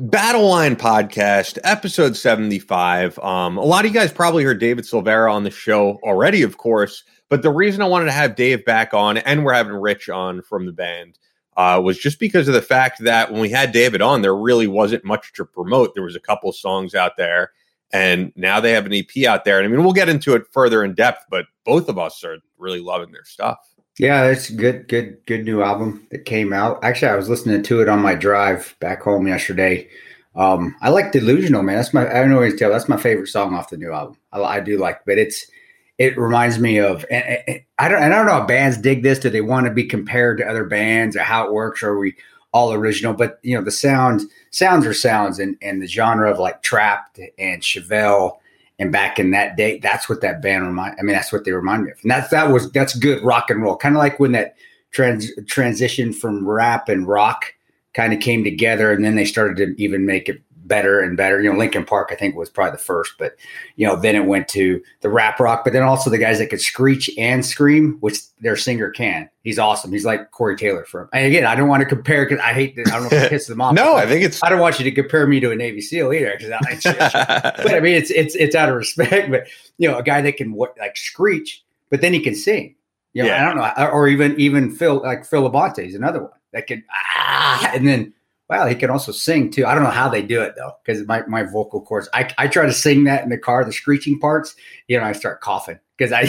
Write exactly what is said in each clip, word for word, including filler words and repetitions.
Battleline Podcast, episode seventy-five. Um, a lot of you guys probably heard David Silveria on the show already, of course, but the reason I wanted to have Dave back on, and we're having Rich on from the band, uh, was just because of the fact that when we had David on, there really wasn't much to promote. There was a couple songs out there, and now they have an E P out there. And I mean, we'll get into it further in depth, but both of us are really loving their stuff. Yeah, it's a good, good, good new album that came out. Actually, I was listening to it on my drive back home yesterday. Um, I like Delusional, man. That's my, I don't know what to tell. That's my favorite song off the new album. I, I do like, but it's, it reminds me of, and, and I don't, and I don't know if bands dig this. Do they want to be compared to other bands or how it works? Or are we all original? But you know, the sound, sounds are sounds, and, and the genre of like Trapt and Chevelle. And back in that day, that's what that band remind. I mean, that's what they remind me of. And that's that was that's good rock and roll. Kind of like when that trans, transition from rap and rock kind of came together, and then they started to even make it better and better. You know, Linkin Park, I think, was probably the first, but you know, then it went to the rap rock. But then also the guys that could screech and scream, which their singer can. He's awesome. He's like Corey Taylor from. And again, I don't want to compare because I hate. That, I don't know if it pisses them off. No, I think it's. I don't want you to compare me to a Navy SEAL either, because I like shit. But I mean, it's it's it's out of respect. But you know, a guy that can like screech, but then he can sing. You know, yeah, I don't know, or even even Phil like Phil Labonte is another one that can ah, and then. Wow, he can also sing too. I don't know how they do it though, because my, my vocal cords. I I try to sing that in the car, the screeching parts. You know, I start coughing because I,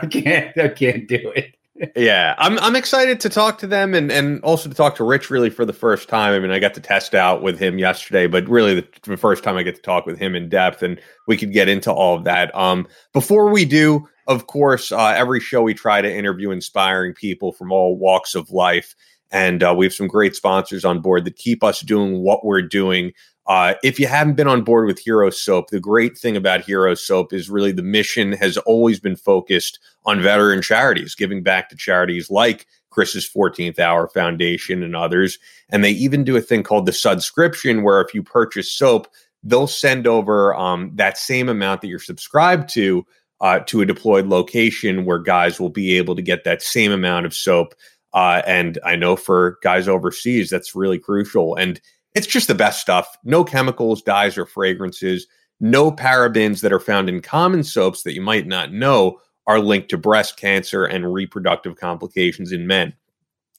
I can't I can't do it. Yeah, I'm I'm excited to talk to them and, and also to talk to Rich really for the first time. I mean, I got to test out with him yesterday, but really the, the first time I get to talk with him in depth, and we could get into all of that. Um, before we do, of course, uh, every show we try to interview inspiring people from all walks of life. And uh, we have some great sponsors on board that keep us doing what we're doing. Uh, if you haven't been on board with Hero Soap, the great thing about Hero Soap is really the mission has always been focused on veteran charities, giving back to charities like Chris's fourteenth Hour Foundation and others. And they even do a thing called the subscription, where if you purchase soap, they'll send over um, that same amount that you're subscribed to uh, to a deployed location where guys will be able to get that same amount of soap. Uh, and I know for guys overseas, that's really crucial. And it's just the best stuff. No chemicals, dyes, or fragrances. No parabens that are found in common soaps that you might not know are linked to breast cancer and reproductive complications in men.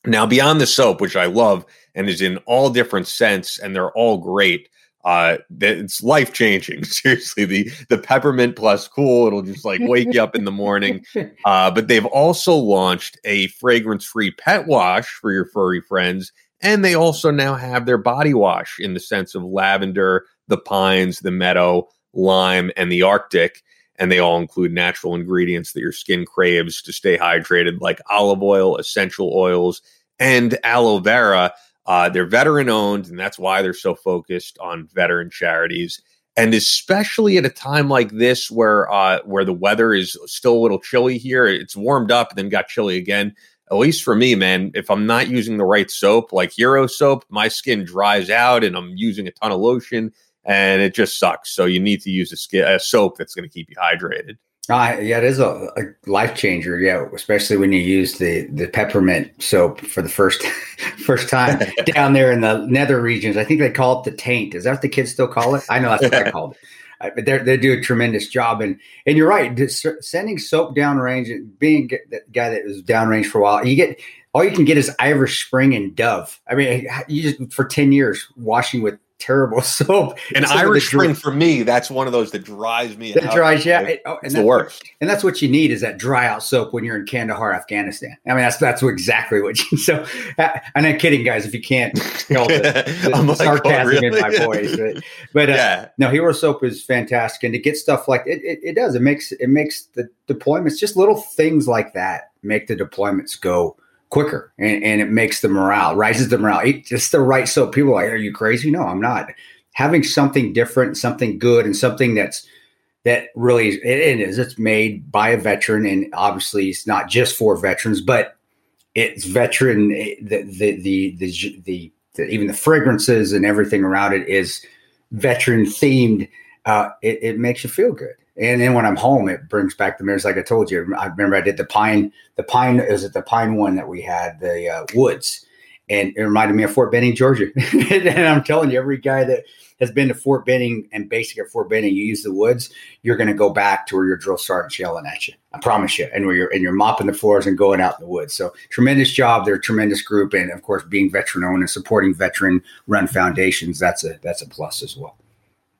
Now, beyond the soap, which I love and is in all different scents, and they're all great, uh, it's life-changing. Seriously, the the peppermint plus cool, it'll just like wake you up in the morning. Uh, but they've also launched a fragrance-free pet wash for your furry friends. And they also now have their body wash in the sense of lavender, the pines, the meadow, lime, and the Arctic. And they all include natural ingredients that your skin craves to stay hydrated, like olive oil, essential oils, and aloe vera. Uh, they're veteran-owned, and that's why they're so focused on veteran charities. And especially at a time like this where uh, where the weather is still a little chilly here, it's warmed up and then got chilly again. At least for me, man, if I'm not using the right soap, like Hero Soap, my skin dries out and I'm using a ton of lotion, and it just sucks. So you need to use a, skin, a soap that's going to keep you hydrated. Uh, yeah, it is a, a life changer. Yeah, especially when you use the, the peppermint soap for the first first time down there in the nether regions. I think they call it the taint. Is that what the kids still call it? I know that's what I called it. Uh, but they do a tremendous job. And and you're right. Dis- sending soap downrange, being the guy that was downrange for a while, you get all you can get is Irish Spring and Dove. I mean, you just for ten years washing with terrible soap. And Irish Spring for me, that's one of those that dries me out. That dries, yeah. It, oh, and it's the worst. And that's what you need is that dry out soap when you're in Kandahar, Afghanistan. I mean, that's that's exactly what you so uh, and I'm kidding, guys, if you can't tell the, the, the like, sarcasm oh, really? in my voice. But, but uh, yeah. No, Hero Soap is fantastic. And to get stuff like it, it, it does. It makes it makes the deployments, just little things like that make the deployments go quicker, and, and it makes the morale, rises the morale. It, it's the right soap. People are like, are you crazy? No, I'm not. Having something different, something good, and something that's that really it, it is. It's made by a veteran, and obviously it's not just for veterans, but it's veteran. It, the, the, the, the, the, the even the fragrances and everything around it is veteran themed. Uh, it, it makes you feel good. And then when I'm home, it brings back the memories. Like I told you, I remember I did the pine, the pine, is it the pine one that we had, the uh, woods. And it reminded me of Fort Benning, Georgia. And I'm telling you, every guy that has been to Fort Benning and basic at Fort Benning, you use the woods, you're going to go back to where your drill sergeant's yelling at you. I promise you. And where you're and you're mopping the floors and going out in the woods. So tremendous job. They're a tremendous group. And of course, being veteran owned and supporting veteran run foundations, that's a that's a plus as well.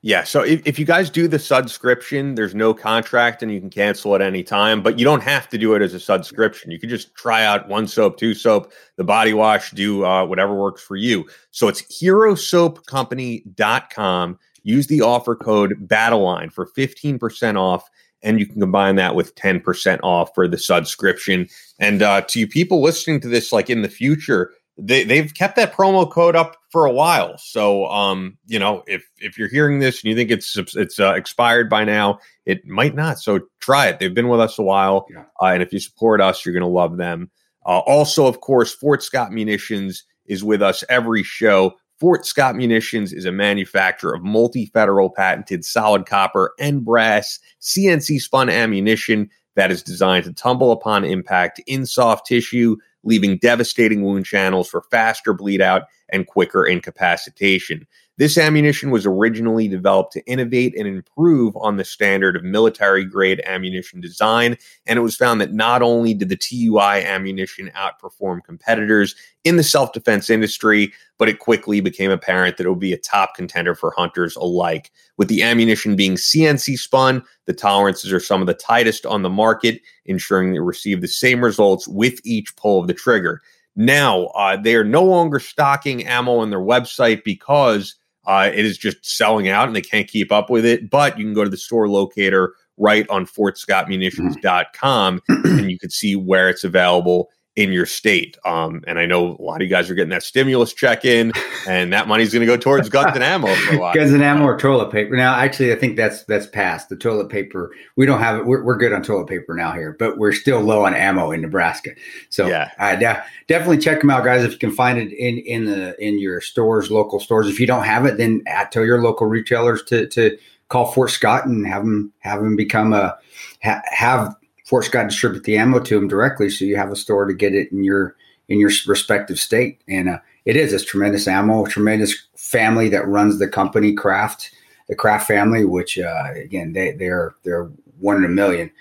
Yeah. So if, if you guys do the subscription, there's no contract and you can cancel at any time, but you don't have to do it as a subscription. You can just try out one soap, two soap, the body wash, do uh, whatever works for you. So it's hero soap company dot com. Use the offer code BATTLELINE for fifteen percent off. And you can combine that with ten percent off for the subscription. And uh, to you people listening to this, like in the future, They, they've kept that promo code up for a while. So, um, you know, if if you're hearing this and you think it's it's uh, expired by now, it might not. So try it. They've been with us a while. Yeah. Uh, and if you support us, you're going to love them. Uh, also, of course, Fort Scott Munitions is with us every show. Fort Scott Munitions is a manufacturer of multi-federal patented solid copper and brass C N C spun ammunition that is designed to tumble upon impact in soft tissue, leaving devastating wound channels for faster bleed out and quicker incapacitation. This ammunition was originally developed to innovate and improve on the standard of military-grade ammunition design, and it was found that not only did the T U I ammunition outperform competitors in the self-defense industry, but it quickly became apparent that it would be a top contender for hunters alike. With the ammunition being C N C spun, the tolerances are some of the tightest on the market, ensuring they receive the same results with each pull of the trigger. Now, uh, they are no longer stocking ammo on their website because Uh, it is just selling out and they can't keep up with it. But you can go to the store locator right on fort scott munitions dot com and you can see where it's available in your state. Um, and I know a lot of you guys are getting that stimulus check in, and that money's going to go towards guns and ammo for a lot. Guns and ammo or toilet paper. Now, actually, I think that's that's past the toilet paper. We don't have it. We're, we're good on toilet paper now here, but we're still low on ammo in Nebraska. So yeah, uh, de- definitely check them out, guys. If you can find it in in the in your stores, local stores. If you don't have it, then tell your local retailers to to call Fort Scott and have them have them become a ha- have. Fort Scott distribute the ammo to them directly, so you have a store to get it in your in your respective state. And uh, it is a tremendous ammo, a tremendous family that runs the company, Craft, the Craft family, which uh, again they they're they're one in a million,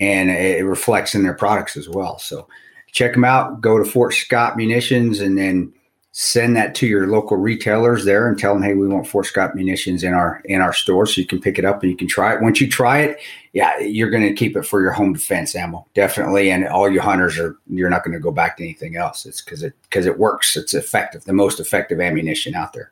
and it reflects in their products as well. So check them out. Go to Fort Scott Munitions, and then send that to your local retailers there and tell them, hey, we want Fort Scott Munitions in our in our store, so you can pick it up and you can try it. Once you try it, yeah, you're going to keep it for your home defense ammo, definitely. And all your hunters are, you're not going to go back to anything else. It's because it because it works. It's effective, the most effective ammunition out there.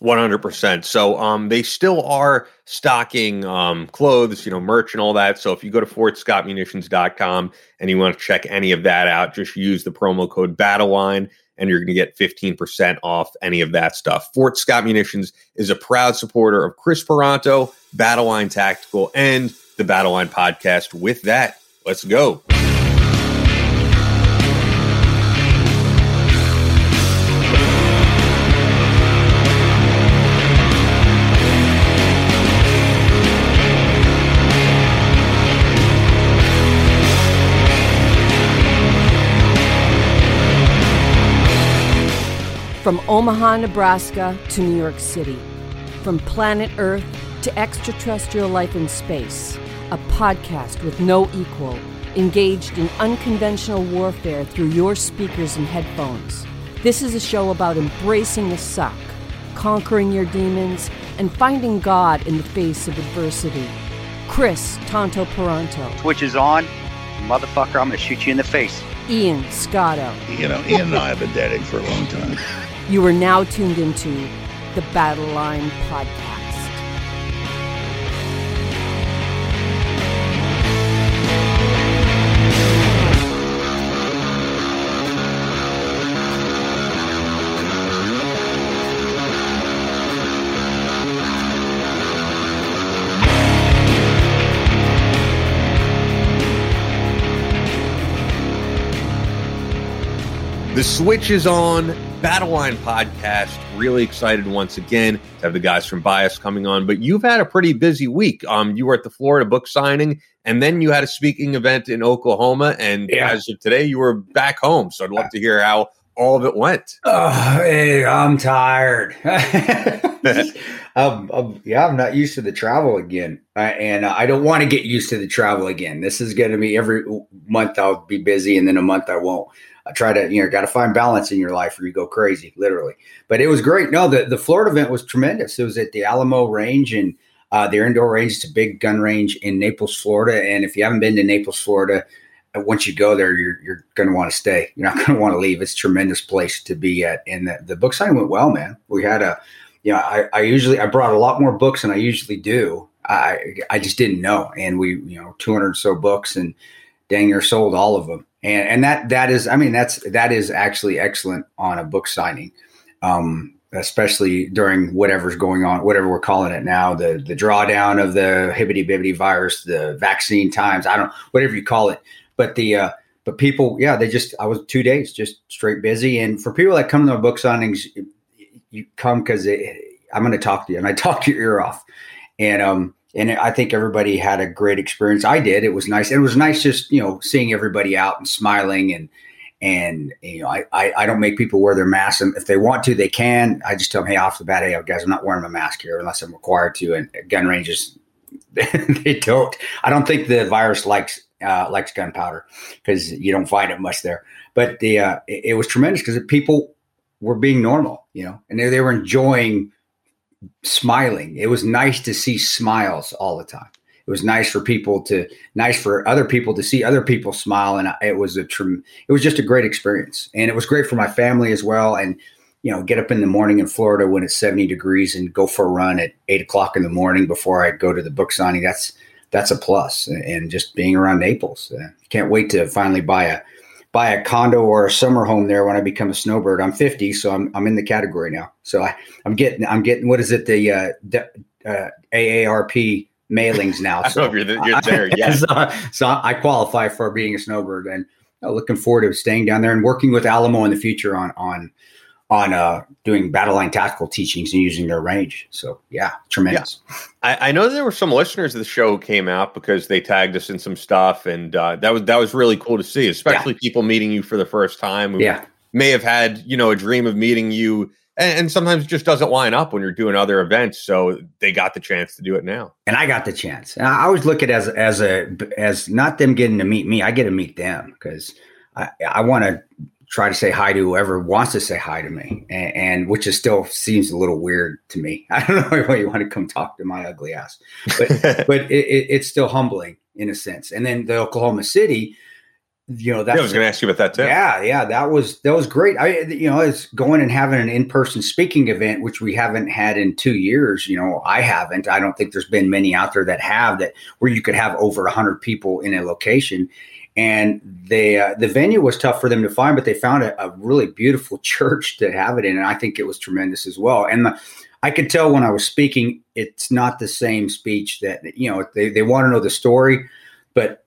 one hundred percent. So um, they still are stocking um, clothes, you know, merch and all that. So if you go to fort scott munitions dot com and you want to check any of that out, just use the promo code BATTLELINE, and you're going to get fifteen percent off any of that stuff. Fort Scott Munitions is a proud supporter of Chris Peranto, Battleline Tactical, and the Battleline Podcast. With that, let's go. From Omaha, Nebraska to New York City, from planet Earth to extraterrestrial life in space, a podcast with no equal, engaged in unconventional warfare through your speakers and headphones. This is a show about embracing the suck, conquering your demons, and finding God in the face of adversity. Chris Tonto Peranto. Twitch is on. Motherfucker, I'm going to shoot you in the face. Ian Scotto. You know, Ian and I have been dating for a long time. You are now tuned into the Battle Line Podcast. The switch is on. Battleline Podcast. Really excited once again to have the guys from Bias coming on. But you've had a pretty busy week. Um, you were at the Florida book signing, and then you had a speaking event in Oklahoma. And yeah. As of today, you were back home. So I'd love to hear how all of it went? Oh, hey, I'm tired. um, um, yeah, I'm not used to the travel again. Uh, and uh, I don't want to get used to the travel again. This is going to be every month I'll be busy and then a month I won't. I try to, you know, got to find balance in your life or you go crazy, literally. But it was great. No, the, the Florida event was tremendous. It was at the Alamo Range and uh, their indoor range. It's a big gun range in Naples, Florida. And if you haven't been to Naples, Florida, once you go there, you're you're going to want to stay. You're not going to want to leave. It's a tremendous place to be at. And the, the book signing went well, man. We had a, you know, I, I usually, I brought a lot more books than I usually do. I I just didn't know. And we, you know, two hundred or so books and dang near sold all of them. And and that that is, I mean, that's that is actually excellent on a book signing, um, especially during whatever's going on, whatever we're calling it now, the the drawdown of the hibbity-bibbity virus, the vaccine times, I don't, whatever you call it. But the uh, but people, yeah, they just, I was two days just straight busy. And for people that come to my book signings, you come because I'm going to talk to you and I talked your ear off. And um. And I think everybody had a great experience. I did. It was nice. It was nice just, you know, seeing everybody out and smiling. And, and you know, I, I, I don't make people wear their masks. And if they want to, they can. I just tell them, hey, off the bat, hey, guys, I'm not wearing my mask here unless I'm required to. And gun ranges, they don't. I don't think the virus likes uh, likes gunpowder because you don't find it much there. But the uh, it, it was tremendous because people were being normal, you know, and they, they were enjoying smiling. It was nice to see smiles all the time. It was nice for people to, nice for other people to see other people smile. And it was a, trem- it was just a great experience. And it was great for my family as well. And, you know, get up in the morning in Florida when it's seventy degrees and go for a run at eight o'clock in the morning before I go to the book signing. That's, that's a plus. And just being around Naples, uh, can't wait to finally buy a, buy a condo or a summer home there when I become a snowbird. I'm fifty, so I'm I'm in the category now. So I, I'm getting I'm getting what is it the uh, d- uh, A A R P mailings now. I so hope you're, the, you're there. Yeah. so, so I qualify for being a snowbird, and uh, looking forward to staying down there and working with Alamo in the future on on on uh, doing battle line tactical teachings and using their range. So yeah, tremendous. Yeah. I, I know there were some listeners of the show who came out because they tagged us in some stuff, and uh, that was that was really cool to see, especially yeah. people meeting you for the first time who yeah. may have had, you know, a dream of meeting you, and, and sometimes it just doesn't line up when you're doing other events. So they got the chance to do it now, and I got the chance. And I always look at it as as a as not them getting to meet me, I get to meet them because I I want to try to say hi to whoever wants to say hi to me, and, and which is still seems a little weird to me. I don't know why you want to come talk to my ugly ass, but but it, it, it's still humbling in a sense. And then the Oklahoma City, you know, that yeah, I was going to ask you about that too. Yeah, yeah, that was that was great. I, you know, it's going and having an in-person speaking event, which we haven't had in two years. You know, I haven't. I don't think there's been many out there that have that where you could have over a hundred people in a location. And they, uh, the venue was tough for them to find, but they found a, a really beautiful church to have it in. And I think it was tremendous as well. And the, I could tell when I was speaking, it's not the same speech that, you know, they, they want to know the story, but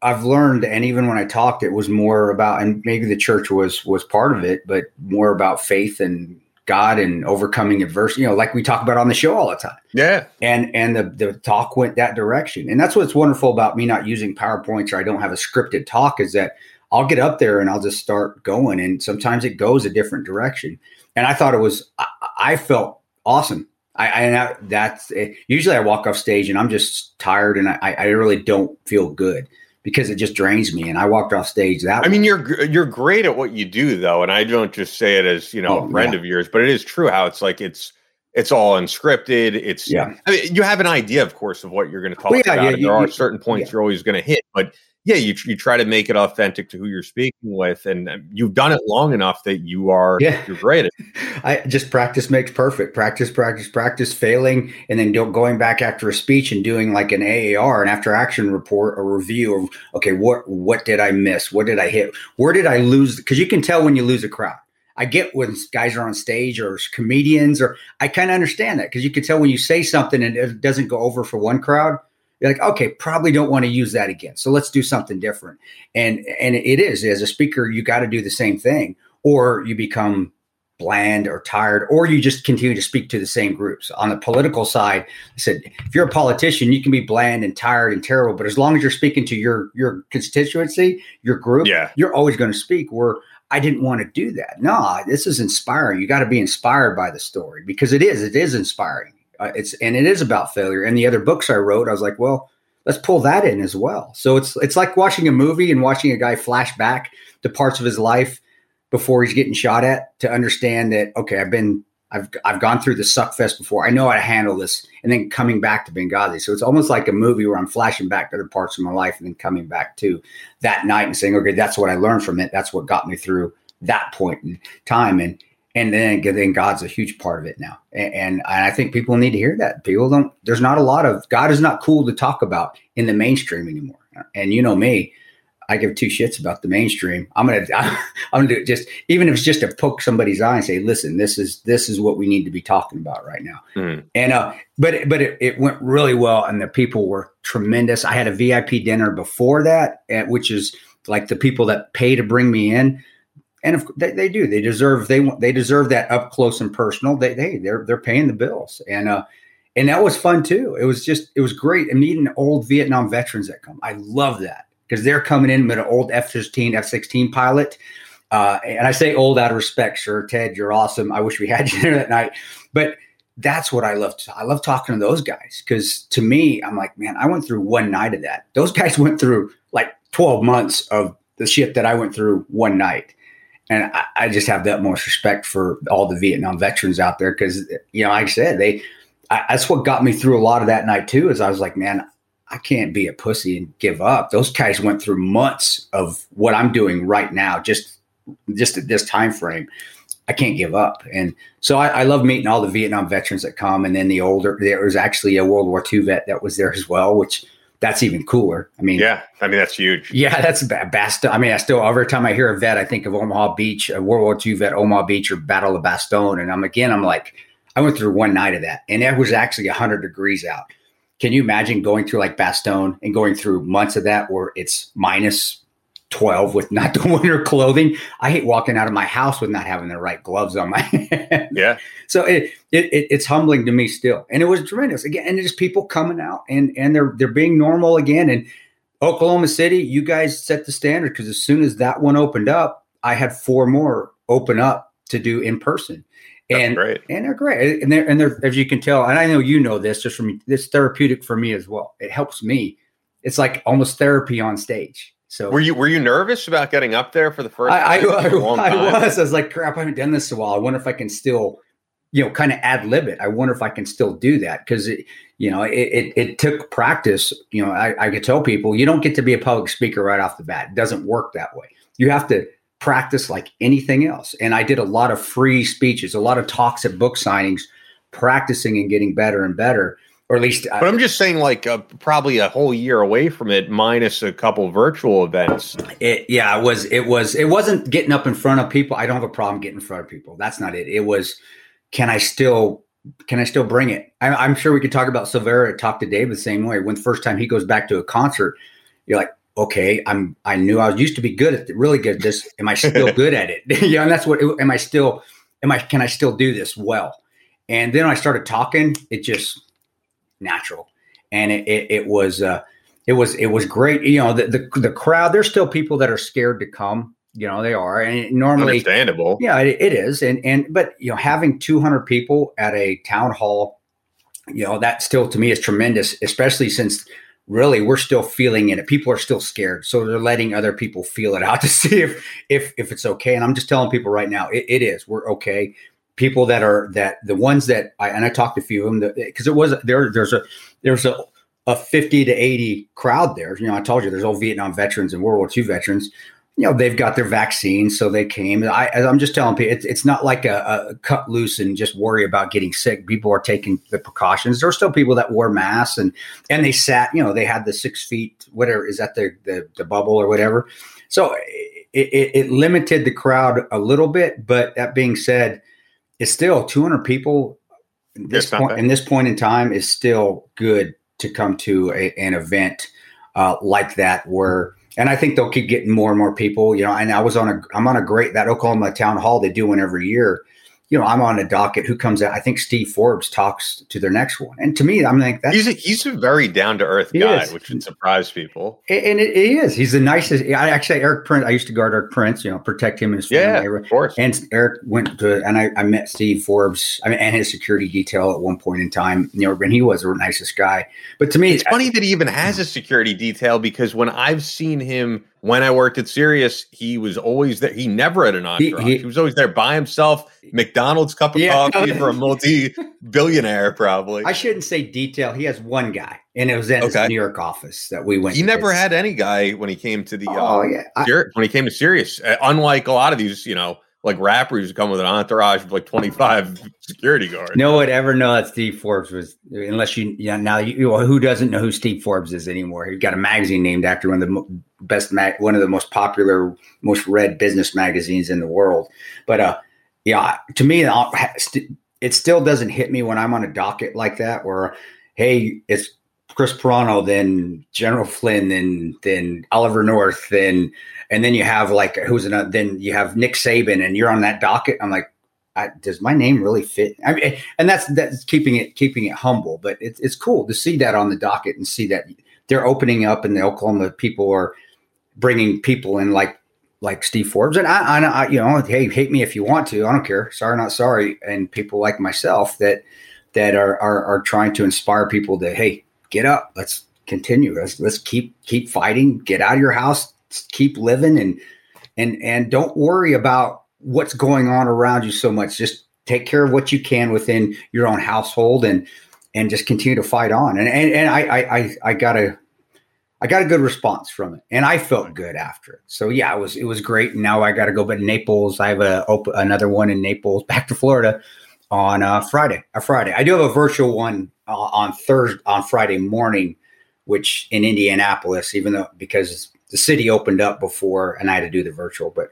I've learned. And even when I talked, it was more about, and maybe the church was, was part of it, but more about faith and God and overcoming adversity, you know, like we talk about on the show all the time. Yeah. And and the, the talk went that direction. And that's what's wonderful about me not using PowerPoints or I don't have a scripted talk is that I'll get up there and I'll just start going. And sometimes it goes a different direction. And I thought it was, I, I felt awesome. I, I, and I that's it. Usually I walk off stage and I'm just tired and I, I really don't feel good, because it just drains me. And I walked off stage that I way. mean, you're, you're great at what you do though. And I don't just say it as, you know, oh, a friend yeah. of yours, but it is true how it's like, it's, it's all unscripted. It's, yeah. I mean, you have an idea of course of what you're going to talk well, yeah, about. Yeah, and there you, are you, certain points yeah. you're always going to hit, but yeah, you, you try to make it authentic to who you're speaking with. And you've done it long enough that you are, yeah. you're great at it. I just practice makes perfect. Practice, practice, practice, failing. And then don't, going back after a speech and doing like an A A R, an after action report, a review of, okay, what, what did I miss? What did I hit? Where did I lose? Cause you can tell when you lose a crowd. I get when guys are on stage or comedians, or I kind of understand that. Cause you can tell when you say something and it doesn't go over for one crowd, you're like, okay, probably don't want to use that again. So let's do something different. And and it is, as a speaker, you got to do the same thing, or you become bland or tired, or you just continue to speak to the same groups. On the political side, I said, if you're a politician, you can be bland and tired and terrible, but as long as you're speaking to your your constituency, your group, yeah. you're always going to speak. Where I didn't want to do that. No, this is inspiring. You got to be inspired by the story, because it is, it is inspiring. Uh, it's, and it is about failure. And the other books I wrote, I was like, well, let's pull that in as well. So it's, it's like watching a movie and watching a guy flash back to parts of his life before he's getting shot at, to understand that, okay, I've been, I've, I've gone through the suck fest before. I know how to handle this. And then coming back to Benghazi. So it's almost like a movie where I'm flashing back to other parts of my life and then coming back to that night and saying, okay, that's what I learned from it. That's what got me through that point in time. And, and then, then God's a huge part of it now. And, and I think people need to hear that. People don't, there's not a lot of, God is not cool to talk about in the mainstream anymore. And you know me, I give two shits about the mainstream. I'm gonna, I'm gonna do it just, even if it's just to poke somebody's eye and say, "Listen, this is this is what we need to be talking about right now." Mm. And uh, but but it, it went really well, and the people were tremendous. I had a V I P dinner before that, at, which is like the people that pay to bring me in, and if they, they do, they deserve they they deserve that up close and personal. They they they're they're paying the bills, and uh, and that was fun too. It was just it was great. And meeting old Vietnam veterans that come, I love that. Because they're coming in with an old F fifteen, F sixteen pilot. Uh, and I say old out of respect, sure, Ted, you're awesome. I wish we had you there that night. But that's what I love. I love talking to those guys, because to me, I'm like, man, I went through one night of that. Those guys went through like twelve months of the shit that I went through one night. And I, I just have that most respect for all the Vietnam veterans out there, because, you know, like I said, they I, that's what got me through a lot of that night too, is I was like, man, I can't be a pussy and give up. Those guys went through months of what I'm doing right now, just just at this time frame. I can't give up. And so I, I love meeting all the Vietnam veterans that come. And then the older, there was actually a World War Two vet that was there as well, which that's even cooler. I mean, yeah, I mean, that's huge. Yeah, that's bad. Bast- I mean, I still, every time I hear a vet, I think of Omaha Beach, a World War Two vet, Omaha Beach, or Battle of Bastogne. And I'm again, I'm like, I went through one night of that, and it was actually one hundred degrees out. Can you imagine going through like Bastogne and going through months of that where it's minus twelve with not the winter clothing? I hate walking out of my house with not having the right gloves on my hand. Yeah. So it, it, it it's humbling to me still. And it was tremendous. Again, and just people coming out and, and they're, they're being normal again. And Oklahoma City, you guys set the standard, because as soon as that one opened up, I had four more open up to do in person. And great. and they're great. And they're, and they're, as you can tell, and I know you know this, just from this, therapeutic for me as well. It helps me. It's like almost therapy on stage. So were you were you nervous about getting up there for the first time? I, I, I, I was. I was like, crap, I haven't done this in a while. I wonder if I can still, you know, kind of ad lib it. I wonder if I can still do that, because it, you know, it, it it took practice. You know, I, I could tell people, you don't get to be a public speaker right off the bat. It doesn't work that way. You have to practice like anything else. And I did a lot of free speeches, a lot of talks at book signings, practicing and getting better and better, or at least. But I, I'm just saying, like, uh, probably a whole year away from it, minus a couple virtual events. It, yeah, it was, it was, it wasn't getting up in front of people. I don't have a problem getting in front of people. That's not it. It was, can I still, can I still bring it? I, I'm sure we could talk about Silveria, talk to David the same way. When the first time he goes back to a concert, you're like, okay, I'm, I knew I was used to be good at it, really good at this. Am I still good at it? Yeah. And that's what, am I still, am I, can I still do this well? And then I started talking, it just natural. And it, it, it was, uh, it was, it was great. You know, the, the, the crowd, there's still people that are scared to come, you know, they are. And it normally understandable. Yeah, it, it is. And, and, but you know, having two hundred people at a town hall, you know, that still to me is tremendous, especially since really, we're still feeling it. People are still scared. So they're letting other people feel it out to see if, if, if it's okay. And I'm just telling people right now, it, it is, we're okay. People that are, that the ones that I, and I talked to a few of them, that, cause it was there, there's a, there's a, a fifty to eighty crowd there. You know, I told you there's old Vietnam veterans and World War Two veterans, you know, they've got their vaccine. So they came. I, I'm just telling people, it's, it's not like a, a cut loose and just worry about getting sick. People are taking the precautions. There are still people that wore masks and, and they sat, you know, they had the six feet, whatever, is that the, the, the bubble or whatever. So it, it, it limited the crowd a little bit, but that being said, it's still two hundred people at this point, in this point in time is still good to come to a, an event uh, like that where, and I think they'll keep getting more and more people, you know, and I was on a, I'm on a great, that Oklahoma town hall they do one every year. you know, I'm on a docket. Who comes out? I think Steve Forbes talks to their next one. And to me, I'm like, that's, he's a, he's a very down to earth guy, is. Which would surprise people. And it, it is. He's the nicest. I actually, Eric Prince, I used to guard Eric Prince, you know, protect him and his family. Yeah, of course. And Eric went to, and I, I met Steve Forbes I mean, and his security detail at one point in time, you know, when he was the nicest guy. But to me, it's I, funny that he even has a security detail, because when I've seen him, when I worked at Sirius, he was always there. He never had an entourage. He, he, he was always there by himself. McDonald's cup of yeah, coffee no. for a multi-billionaire, probably. I shouldn't say detail. He has one guy, and it was in okay. his New York office that we went he to. He never this. had any guy when he came to the oh, uh, yeah. I, when he came to Sirius. Uh, unlike a lot of these, you know, like rappers who come with an entourage of like twenty-five security guards. No one would ever know that Steve Forbes was, unless you, you know, now you, well, who doesn't know who Steve Forbes is anymore? He got a magazine named after one of the best, mag, one of the most popular, most read business magazines in the world. But uh, yeah, to me, it still doesn't hit me when I'm on a docket like that, where, hey, it's Chris Pirano, then General Flynn, then then Oliver North, then and then you have like who's another, then you have Nick Saban, and you're on that docket. I'm like, I, does my name really fit? I mean, and that's that's keeping it keeping it humble, but it's it's cool to see that on the docket and see that they're opening up, and the Oklahoma people are bringing people in like like Steve Forbes, and I, I, I you know, hey, hate me if you want to, I don't care, sorry not sorry, and people like myself that that are are, are trying to inspire people to, hey, get up, let's continue, let's let's keep keep fighting, get out of your house, keep living, and and and don't worry about what's going on around you so much. Just take care of what you can within your own household, and and just continue to fight on. And and, and I, I I I got a I got a good response from it, and I felt good after it. So yeah, it was it was great. And now I got to go back to Naples. I have a op- another one in Naples, back to Florida on uh, Friday. A Friday. I do have a virtual one uh, on Thursday on Friday morning, which in Indianapolis, even though because the city opened up before, and I had to do the virtual, but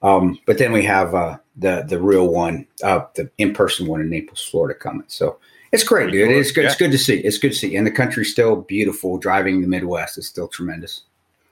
um, but then we have uh, the the real one, uh, the in person one in Naples, Florida, coming. So it's great, Pretty dude. Cool. It's good. Yeah. It's good to see. It's good to see. And the country's still beautiful. Driving the Midwest is still tremendous.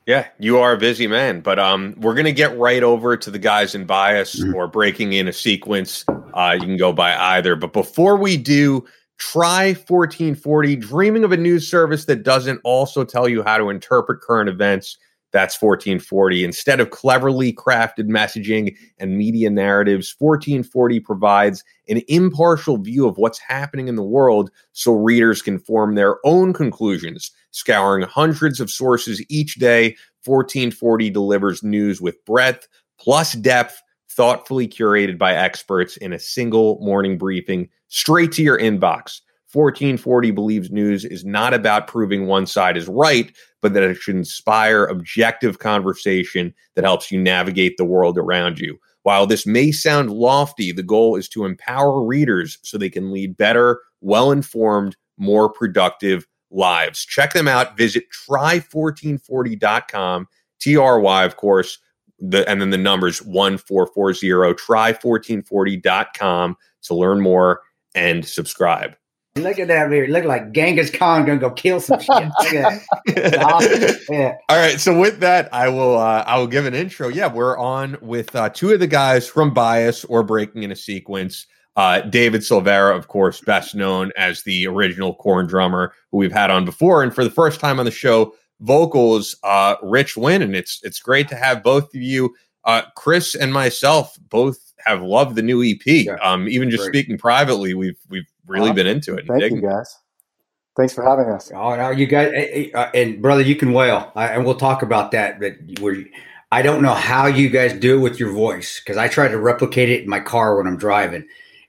Yeah, you are a busy man, but um, we're gonna get right over to the guys in Bias mm-hmm. or Breaking in a Sequence. Uh, you can go by either, but before we do, try fourteen forty. Dreaming of a news service that doesn't also tell you how to interpret current events. That's fourteen forty. Instead of cleverly crafted messaging and media narratives, fourteen forty provides an impartial view of what's happening in the world so readers can form their own conclusions. Scouring hundreds of sources each day, fourteen forty delivers news with breadth plus depth, thoughtfully curated by experts in a single morning briefing straight to your inbox. fourteen forty believes news is not about proving one side is right, but that it should inspire objective conversation that helps you navigate the world around you. While this may sound lofty, the goal is to empower readers so they can lead better, well-informed, more productive lives. Check them out. Visit try fourteen forty dot com, T R Y, of course, the, and then the numbers one four four zero, try fourteen forty dot com to learn more and subscribe. Look at that. Look like Genghis Khan going to go kill some shit. Look at that. Awesome. Yeah. All right. So with that, I will uh, I will give an intro. Yeah, we're on with uh, two of the guys from Bias or Breaking in a Sequence. Uh, David Silveria, of course, best known as the original Korn drummer who we've had on before. And for the first time on the show, vocals, uh, Rich Wynn. And it's, it's great to have both of you. Uh, Chris and myself both have loved the new E P. Yeah, um, even just great. Speaking privately, we've we've really wow. been into it. Thank you, guys. Thanks for having us. Oh, no, you guys, uh, and brother, you can wail, I, and we'll talk about that. But we're, I don't know how you guys do it with your voice, because I try to replicate it in my car when I'm driving.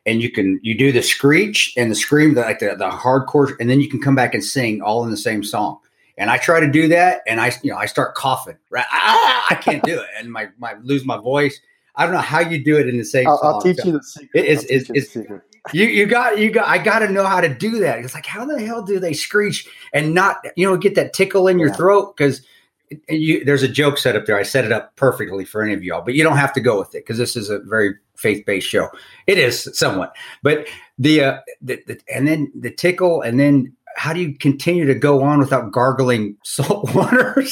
And you can you do the screech and the scream, the, like the the hardcore, and then you can come back and sing all in the same song. And I try to do that, and I you know I start coughing. Right, ah, I can't do it, and my my lose my voice. I don't know how you do it in the same I'll, song. I'll teach so you the secret. It is, is, is, secret. You, you got, you got, I got to know how to do that. It's like, how the hell do they screech and not, you know, get that tickle in your yeah. throat? Because you, there's a joke set up there. I set it up perfectly for any of y'all, but you don't have to go with it because this is a very faith-based show. It is somewhat, but the, uh, the, the and then the tickle, and then how do you continue to go on without gargling salt water?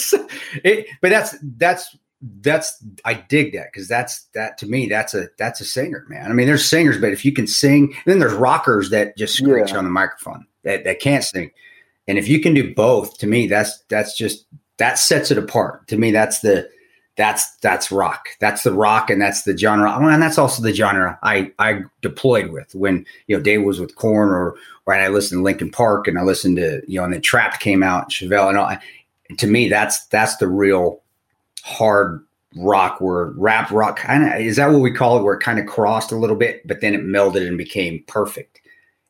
it, but that's, that's, that's, I dig that. Cause that's that to me, that's a, that's a singer, man. I mean, there's singers, but if you can sing, and then there's rockers that just screech yeah. on the microphone that, that can't sing. And if you can do both, to me, that's, that's just, that sets it apart. To me, that's the, that's, that's rock. That's the rock. And that's the genre. And that's also the genre I, I deployed with when, you know, Dave was with Korn or, or I listened to Linkin Park and I listened to, you know, and then Trapt came out, Chevelle and all. And to me, that's, that's the real hard rock where rap rock kind of, is that what we call it? Where it kind of crossed a little bit, but then it melded and became perfect.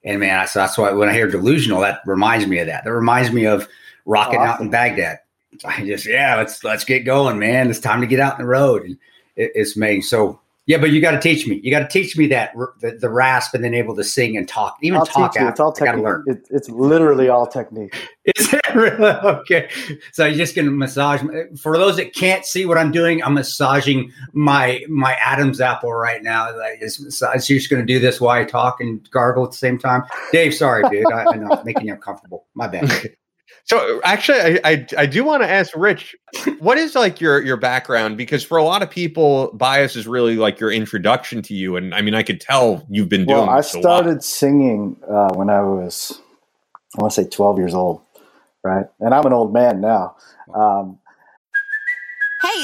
And man, I, so that's why when I hear delusional, that reminds me of that. That reminds me of rocking awesome. Out in Baghdad. I just, yeah, let's, let's get going, man. It's time to get out on the road. And it, it's made. So yeah, but you got to teach me, you got to teach me that the, the rasp and then able to sing and talk, even I'll talk. After. It's all technique. It's, it's literally all technique. Is that really? Okay. So you're just going to massage. For those that can't see what I'm doing, I'm massaging my, my Adam's apple right now. Like it's, it's just going to do this while I talk and gargle at the same time. Dave, sorry, dude. I, I know I'm making you uncomfortable. My bad. So actually, I, I I do want to ask Rich, what is like your your background? Because for a lot of people, Bias is really like your introduction to you. And I mean, I could tell you've been doing. Well, I started singing uh, when I was, I want to say, twelve years old, right? And I'm an old man now. Um, Hey,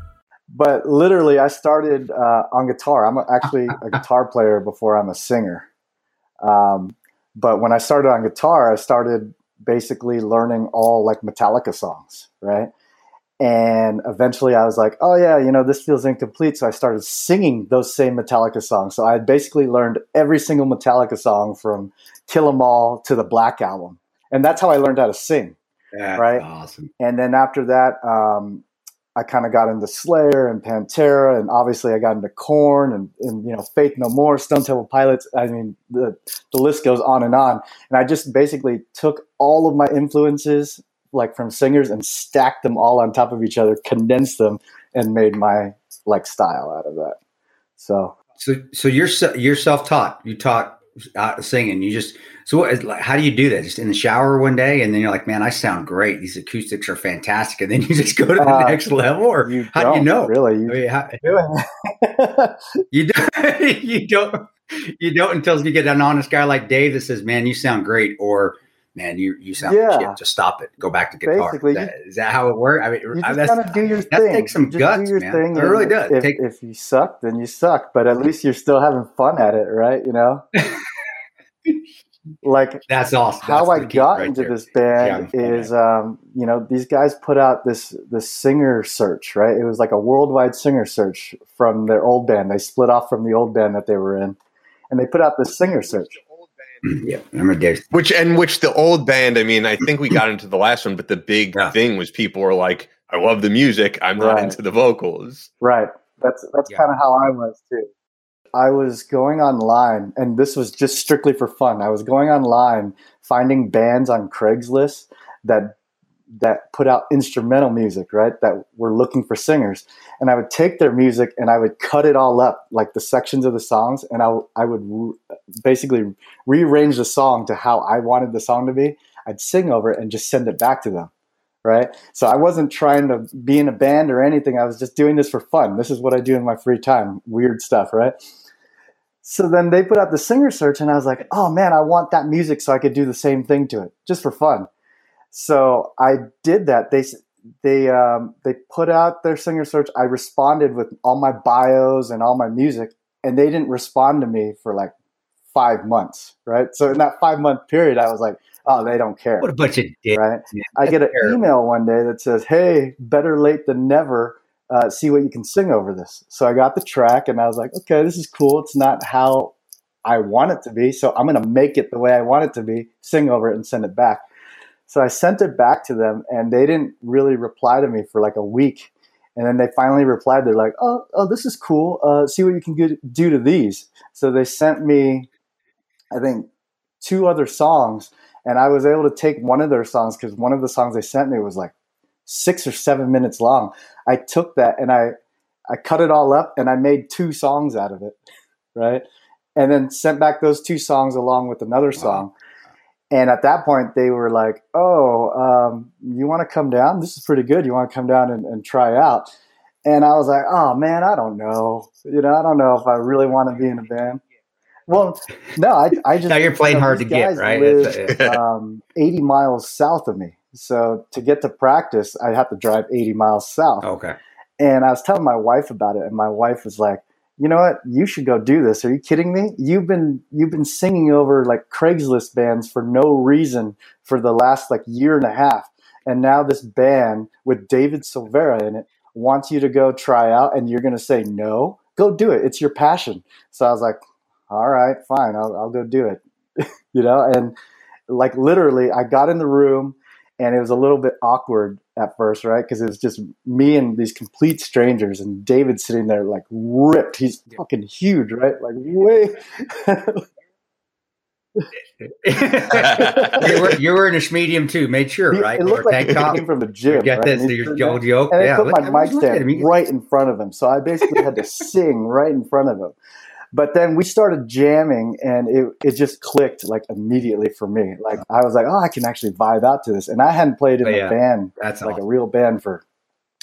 But literally, I started uh, on guitar. I'm actually a guitar player before I'm a singer. Um, but when I started on guitar, I started basically learning all like Metallica songs, right? And eventually I was like, oh yeah, you know, this feels incomplete. So I started singing those same Metallica songs. So I had basically learned every single Metallica song from Kill 'Em All to the Black Album. And that's how I learned how to sing, that's right? Awesome. And then after that... Um, I kind of got into Slayer and Pantera, and obviously I got into Korn and, and you know, Faith No More, Stone Temple Pilots. I mean, the, the list goes on and on. And I just basically took all of my influences, like from singers, and stacked them all on top of each other, condensed them, and made my like style out of that. So, so, so you're you're self-taught. You taught uh, singing. You just so what, like, how do you do that? Just in the shower one day, and then you're like, "Man, I sound great. These acoustics are fantastic." And then you just go to the uh, next level, or you how do you know? Really, you, I mean, how, do you don't. You don't. You don't until you get an honest guy like Dave that says, "Man, you sound great," or "Man, you you sound yeah. shit. Just stop it. Go back to guitar." Basically, that, you, is that how it works? I mean, you just that's, gotta do your that thing. Takes some just guts, do your man. Thing, it really if, does. If, Take, if you suck, then you suck. But at least you're still having fun at it, right? You know. Like that's awesome. How that's I got right into there. This band yeah, is, um, you know, these guys put out this this singer search, right? It was like a worldwide singer search from their old band. They split off from the old band that they were in, and they put out this singer search. Yeah, I remember Dave. Which and which the old band. I mean, I think we got into the last one, but the big yeah. thing was people were like, "I love the music. I'm right. not into the vocals." Right. That's that's yeah. kind of how I was too. I was going online, and this was just strictly for fun. I was going online, finding bands on Craigslist that that put out instrumental music, right, that were looking for singers. And I would take their music, and I would cut it all up, like the sections of the songs, and I, I would re- basically rearrange the song to how I wanted the song to be. I'd sing over it and just send it back to them, right? So I wasn't trying to be in a band or anything. I was just doing this for fun. This is what I do in my free time, weird stuff, right? So then they put out the singer search, and I was like, oh, man, I want that music so I could do the same thing to it just for fun. So I did that. They they um, they put out their singer search. I responded with all my bios and all my music, and they didn't respond to me for like five months, right? So in that five-month period, I was like, oh, they don't care. What a bunch of dicks. Right? Yeah, I get an terrible. Email one day that says, hey, better late than never. Uh, see what you can sing over this. So I got the track and I was like, okay, this is cool. It's not how I want it to be. So I'm going to make it the way I want it to be, sing over it and send it back. So I sent it back to them and they didn't really reply to me for like a week. And then they finally replied. They're like, oh, oh, this is cool. Uh, see what you can get, do to these. So they sent me, I think, two other songs. And I was able to take one of their songs because one of the songs they sent me was like six or seven minutes long. I took that and I, I cut it all up and I made two songs out of it, right? And then sent back those two songs along with another song. Wow. And at that point, they were like, oh, um, you want to come down? This is pretty good. You want to come down and, and try out? And I was like, oh, man, I don't know. You know, I don't know if I really want to be in a band. Well, no, I, I just... Now you're playing you know, hard to get, right? Lived, um, eighty miles south of me. So to get to practice, I had to drive eighty miles south. Okay. And I was telling my wife about it, and my wife was like, you know what? You should go do this. Are you kidding me? You've been you've been singing over like Craigslist bands for no reason for the last like year and a half. And now this band with David Silveria in it wants you to go try out and you're going to say no? Go do it. It's your passion. So I was like, all right, fine. I'll, I'll go do it. You know, and like literally I got in the room and it was a little bit awkward at first, right? Because it was just me and these complete strangers, and David sitting there like ripped. He's fucking huge, right? Like way. you, were, you were in a medium too. Made sure, right? It looked or like it top. Came from the gym. Got right? this, your old yoke. And yeah, I put look, my mic stand right in front of him, so I basically had to sing right in front of him. But then we started jamming, and it, it just clicked like immediately for me. Like I was like, oh, I can actually vibe out to this. And I hadn't played in but a yeah, band, that's like awesome. A real band for,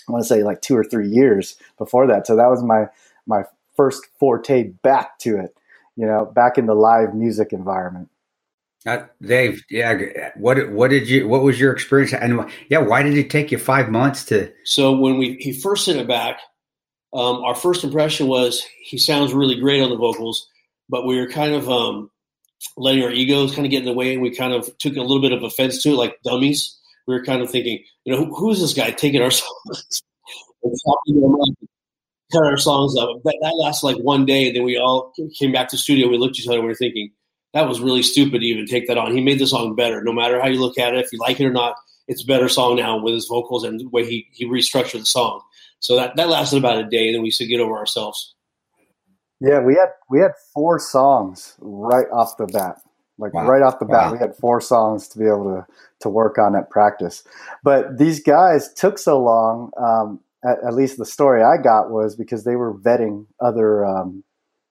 I want to say like two or three years before that. So that was my, my first forte back to it, you know, back in the live music environment. Uh, Dave, yeah, what what did you what was your experience? And yeah, why did it take you five months to? So when we he first sent it back. Um, our first impression was he sounds really great on the vocals, but we were kind of um, letting our egos kind of get in the way, and we kind of took a little bit of offense to it, like dummies. We were kind of thinking, you know, who, who's this guy taking our songs and copying them up, cutting our songs up? That, that lasted like one day, and then we all came back to the studio. We looked at each other, and we were thinking, that was really stupid to even take that on. He made the song better. No matter how you look at it, if you like it or not, it's a better song now with his vocals and the way he, he restructured the song. So that, that lasted about a day, and then we used to get over ourselves. Yeah, we had we had four songs right off the bat. Like wow. right off the bat, wow. we had four songs to be able to, to work on at practice. But these guys took so long, um, at, at least the story I got was because they were vetting other um,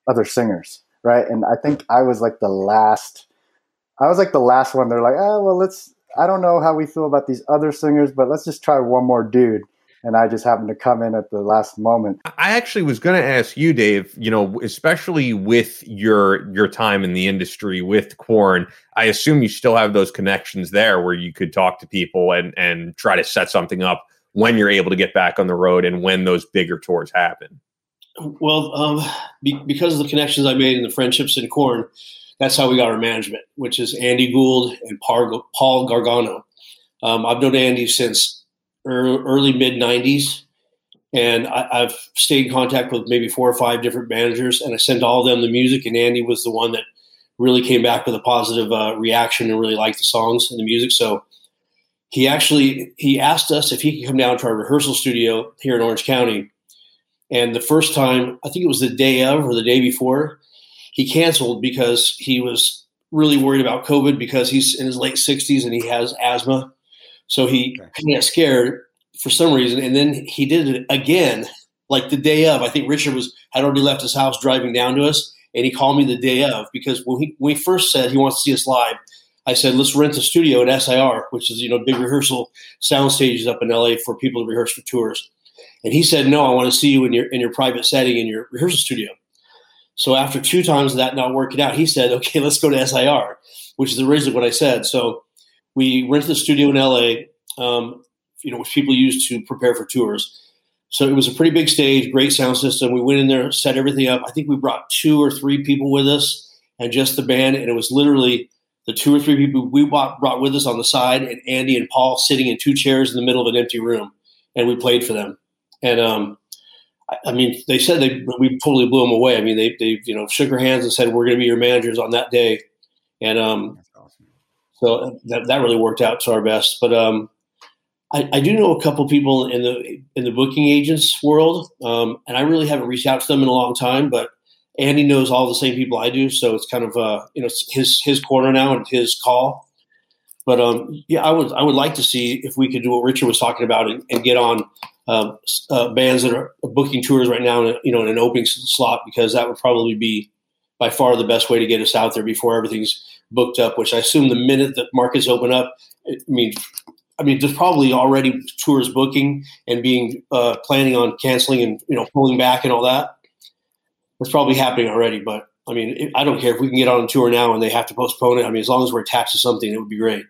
other singers, right? And I think I was like the last I was like the last one. They're like, oh, well, let's I don't know how we feel about these other singers, but let's just try one more dude. And I just happened to come in at the last moment. I actually was going to ask you, Dave, you know, especially with your your time in the industry with Korn, I assume you still have those connections there where you could talk to people and, and try to set something up when you're able to get back on the road and when those bigger tours happen. Well, um, be, because of the connections I made and the friendships in Korn, that's how we got our management, which is Andy Gould and Paul Gargano. Um, I've known Andy since early mid nineties, and I, I've stayed in contact with maybe four or five different managers, and I sent all of them the music, and Andy was the one that really came back with a positive uh, reaction and really liked the songs and the music. So he actually he asked us if he could come down to our rehearsal studio here in Orange County, and the first time, I think it was the day of or the day before, he canceled because he was really worried about COVID because he's in his late sixties and he has asthma. So he got scared for some reason, and then he did it again, like the day of. I think Richard was had already left his house driving down to us, and he called me the day of because when he when he first said he wants to see us live, I said, let's rent a studio at S I R, which is, you know, big rehearsal sound stages up in L A for people to rehearse for tours. And he said, no, I want to see you in your in your private setting in your rehearsal studio. So after two times of that not working out, he said, okay, let's go to S I R, which is originally what I said. So we rented a studio in L A, um, you know, which people used to prepare for tours. So it was a pretty big stage, great sound system. We went in there, set everything up. I think we brought two or three people with us and just the band. And it was literally the two or three people we brought, brought with us on the side, and Andy and Paul sitting in two chairs in the middle of an empty room. And we played for them. And, um, I, I mean, they said they we totally blew them away. I mean, they, they you know, shook our hands and said, we're going to be your managers on that day. And um, – So that, that really worked out to our best. But um, I, I do know a couple people in the in the booking agents world, um, and I really haven't reached out to them in a long time. But Andy knows all the same people I do, so it's kind of uh, you know, it's his his corner now and his call. But um, yeah, I would I would like to see if we could do what Richard was talking about and, and get on uh, uh, bands that are booking tours right now, in a, you know, in an opening slot, because that would probably be by far the best way to get us out there before everything's booked up. Which I assume the minute that markets open up, I mean. I mean, there's probably already tours booking and being uh, planning on canceling and, you know, pulling back and all that. It's probably happening already, but I mean, I don't care if we can get on a tour now and they have to postpone it. I mean, as long as we're attached to something, it would be great.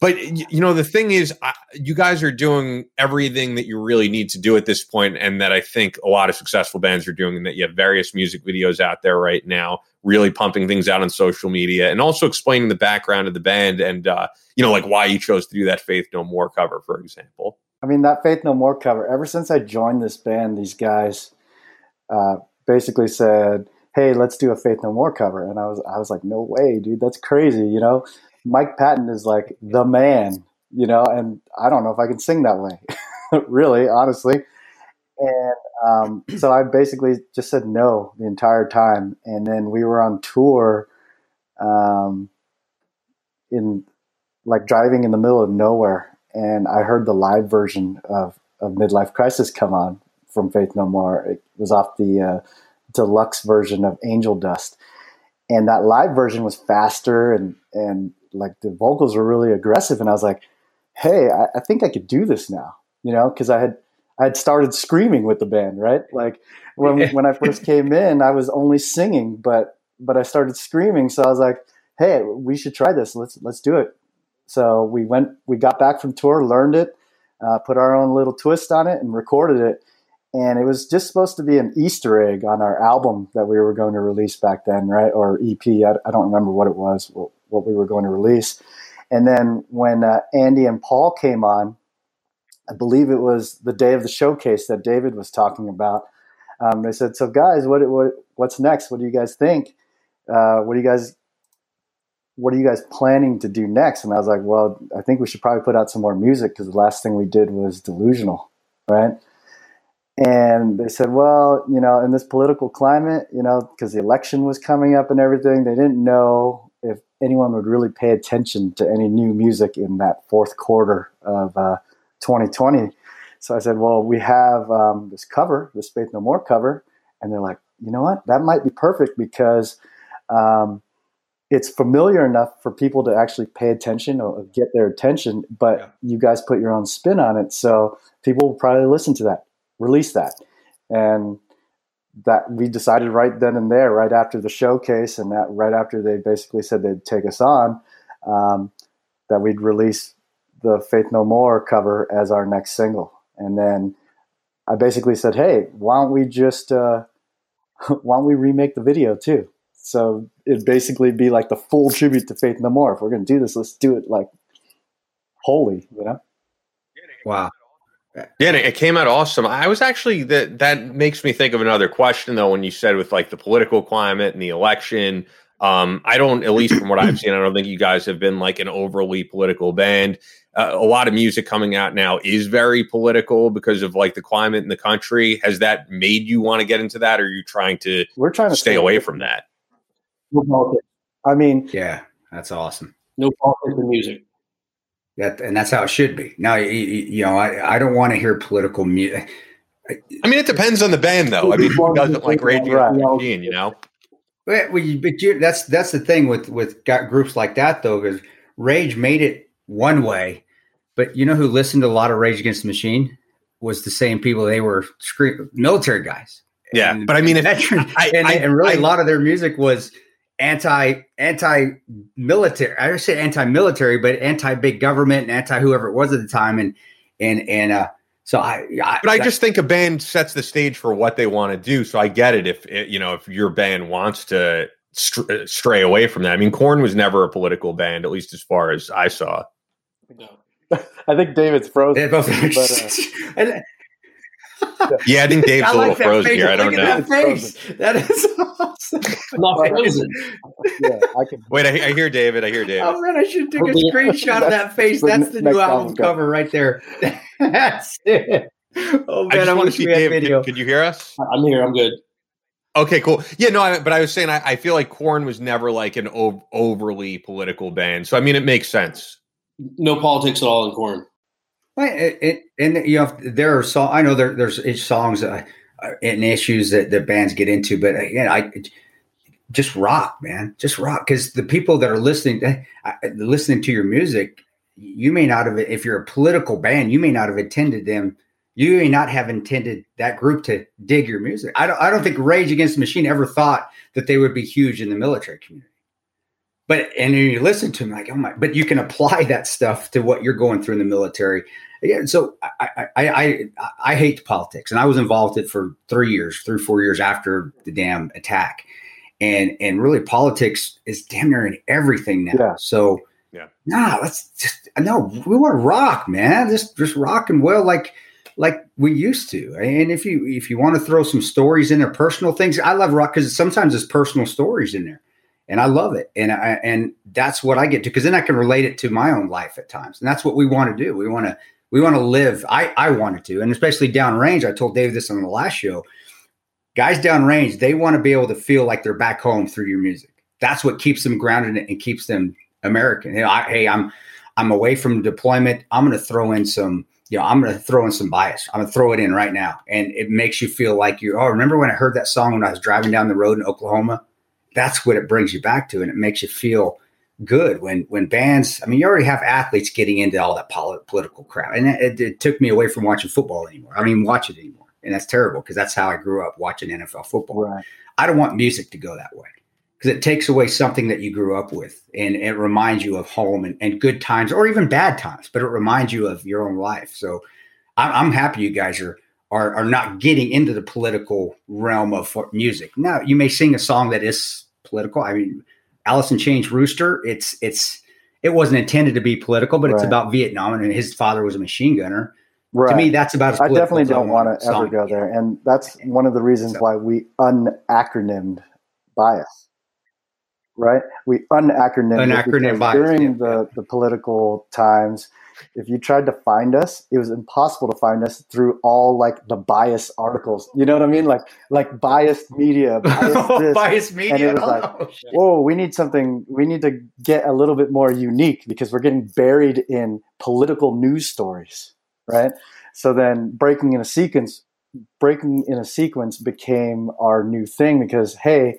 But you know, the thing is, you guys are doing everything that you really need to do at this point, and that I think a lot of successful bands are doing, and that you have various music videos out there right now, really pumping things out on social media, and also explaining the background of the band and, uh, you know, like why you chose to do that Faith No More cover, for example. I mean, that Faith No More cover, ever since I joined this band, these guys uh, basically said, hey, let's do a Faith No More cover. And I was, I was like, no way, dude, that's crazy, you know? Mike Patton is like the man, you know, and I don't know if I can sing that way, really, honestly. And um, so I basically just said no the entire time. And then we were on tour um, in like driving in the middle of nowhere. And I heard the live version of, of Midlife Crisis come on from Faith No More. It was off the uh, deluxe version of Angel Dust. And that live version was faster and, and, like the vocals were really aggressive, and I was like, hey, I, I think I could do this now, you know, because I had I had started screaming with the band, right? Like when when I first came in, I was only singing, but but I started screaming. So I was like, hey, we should try this. Let's let's do it. So we went we got back from tour, learned it, uh, put our own little twist on it and recorded it. And it was just supposed to be an Easter egg on our album that we were going to release back then, right? Or E P. I, I don't remember what it was, what, what we were going to release. And then when uh, Andy and Paul came on, I believe it was the day of the showcase that David was talking about. Um, they said, so guys, what, what what's next? What do you guys think? Uh, what do you guys what are you guys planning to do next? And I was like, well, I think we should probably put out some more music because the last thing we did was Delusional, right? And they said, well, you know, in this political climate, you know, because the election was coming up and everything, they didn't know if anyone would really pay attention to any new music in that fourth quarter of uh, twenty twenty. So I said, well, we have um, this cover, this Faith No More cover. And they're like, you know what? That might be perfect because um, it's familiar enough for people to actually pay attention or get their attention. But yeah, you guys put your own spin on it. So people will probably listen to that. Release that. And that we decided right then and there, right after the showcase, and that right after they basically said they'd take us on, um, that we'd release the Faith No More cover as our next single. And then I basically said, hey, why don't we just, uh, why don't we remake the video too? So it'd basically be like the full tribute to Faith No More. If we're going to do this, let's do it like holy, you know? Wow. Yeah, it came out awesome. I was actually that that makes me think of another question though. When you said with like the political climate and the election, um, I don't, at least from what I've seen, I don't think you guys have been like an overly political band. Uh, a lot of music coming out now is very political because of like the climate in the country. Has that made you want to get into that, or are you trying to? We're trying to stay, stay away from that. No politics. I mean, yeah, that's awesome. No politics in music. That, and that's how it should be. Now, you, you know, I, I don't want to hear political music. I mean, it depends on the band, though. I mean, who doesn't like Rage Against the Machine, you know? But, but you, that's that's the thing with, with groups like that, though, because Rage made it one way. But you know who listened to a lot of Rage Against the Machine? Was the same people. They were scream- military guys. Yeah, and, but I mean, if, veterans, I, and, I, and really I, a lot of their music was – Anti anti military. I just said anti military, but anti big government and anti whoever it was at the time. And and and uh, so I. I but I that, just think a band sets the stage for what they want to do. So I get it if it, you know, if your band wants to st- stray away from that. I mean, Korn was never a political band, at least as far as I saw. No. I think David's frozen. Both, but, uh, Yeah, I think Dave's I like a little frozen face. here. I don't Look know. At that, face. that is awesome. Not frozen. Yeah, I can. Wait, I, I hear David. I hear David. Oh man, I should take a screenshot of that face. That's the new album cover right there. That's it. Oh man, I, just I want to see Dave. Video. Can, can you hear us? I'm here. I'm good. Okay, cool. Yeah, no, I, but I was saying I, I feel like Korn was never like an ov- overly political band. So I mean, it makes sense. No politics at all in Korn. It, it, and you know, there are so I know there there's songs uh, and issues that the bands get into, but again, I just rock, man, just rock, because the people that are listening, uh, listening to your music, you may not have. If you're a political band, you may not have intended them. You may not have intended that group to dig your music. I don't. I don't think Rage Against the Machine ever thought that they would be huge in the military community. But and then you listen to them like, oh my! But you can apply that stuff to what you're going through in the military. Yeah, so I, I I I hate politics, and I was involved in it for three years, three four years after the damn attack, and and really politics is damn near in everything now. Yeah. So yeah, nah, let's just no, we want to rock, man, just just rock and well like like we used to. And if you if you want to throw some stories in there, personal things, I love rock because sometimes there's personal stories in there. And I love it. And I, and that's what I get to, because then I can relate it to my own life at times. And that's what we want to do. We want to we want to live. I, I wanted to. And especially downrange, I told Dave this on the last show. Guys downrange, they want to be able to feel like they're back home through your music. That's what keeps them grounded and keeps them American. You know, I, hey, I'm I'm away from deployment. I'm going to throw in some, you know, I'm going to throw in some bias. I'm going to throw it in right now. And it makes you feel like you're, oh, remember when I heard that song when I was driving down the road in Oklahoma? That's what it brings you back to. And it makes you feel good when, when bands, I mean, you already have athletes getting into all that polit- political crap. And it, it took me away from watching football anymore. I don't even watch it anymore. And that's terrible because that's how I grew up watching N F L football. Right. I don't want music to go that way because it takes away something that you grew up with. And it reminds you of home and, and good times or even bad times, but it reminds you of your own life. So I'm, I'm happy you guys are, Are are not getting into the political realm of music. Now, you may sing a song that is political. I mean, Alice in Chains Rooster, it's it's it wasn't intended to be political, but right. It's about Vietnam, and his father was a machine gunner. Right. To me, that's about as political. I definitely don't want to ever go there, and that's one of the reasons so. why we unacronymed Bias. Right? We unacronymed, unacronymed Bias during the the political times. If you tried to find us, it was impossible to find us through all like the Bias articles. You know what I mean? Like like biased media, biased, this. biased media. And it was like, oh, whoa, we need something. We need to get a little bit more unique because we're getting buried in political news stories, right? So then, breaking in a sequence, breaking in a sequence became our new thing because hey,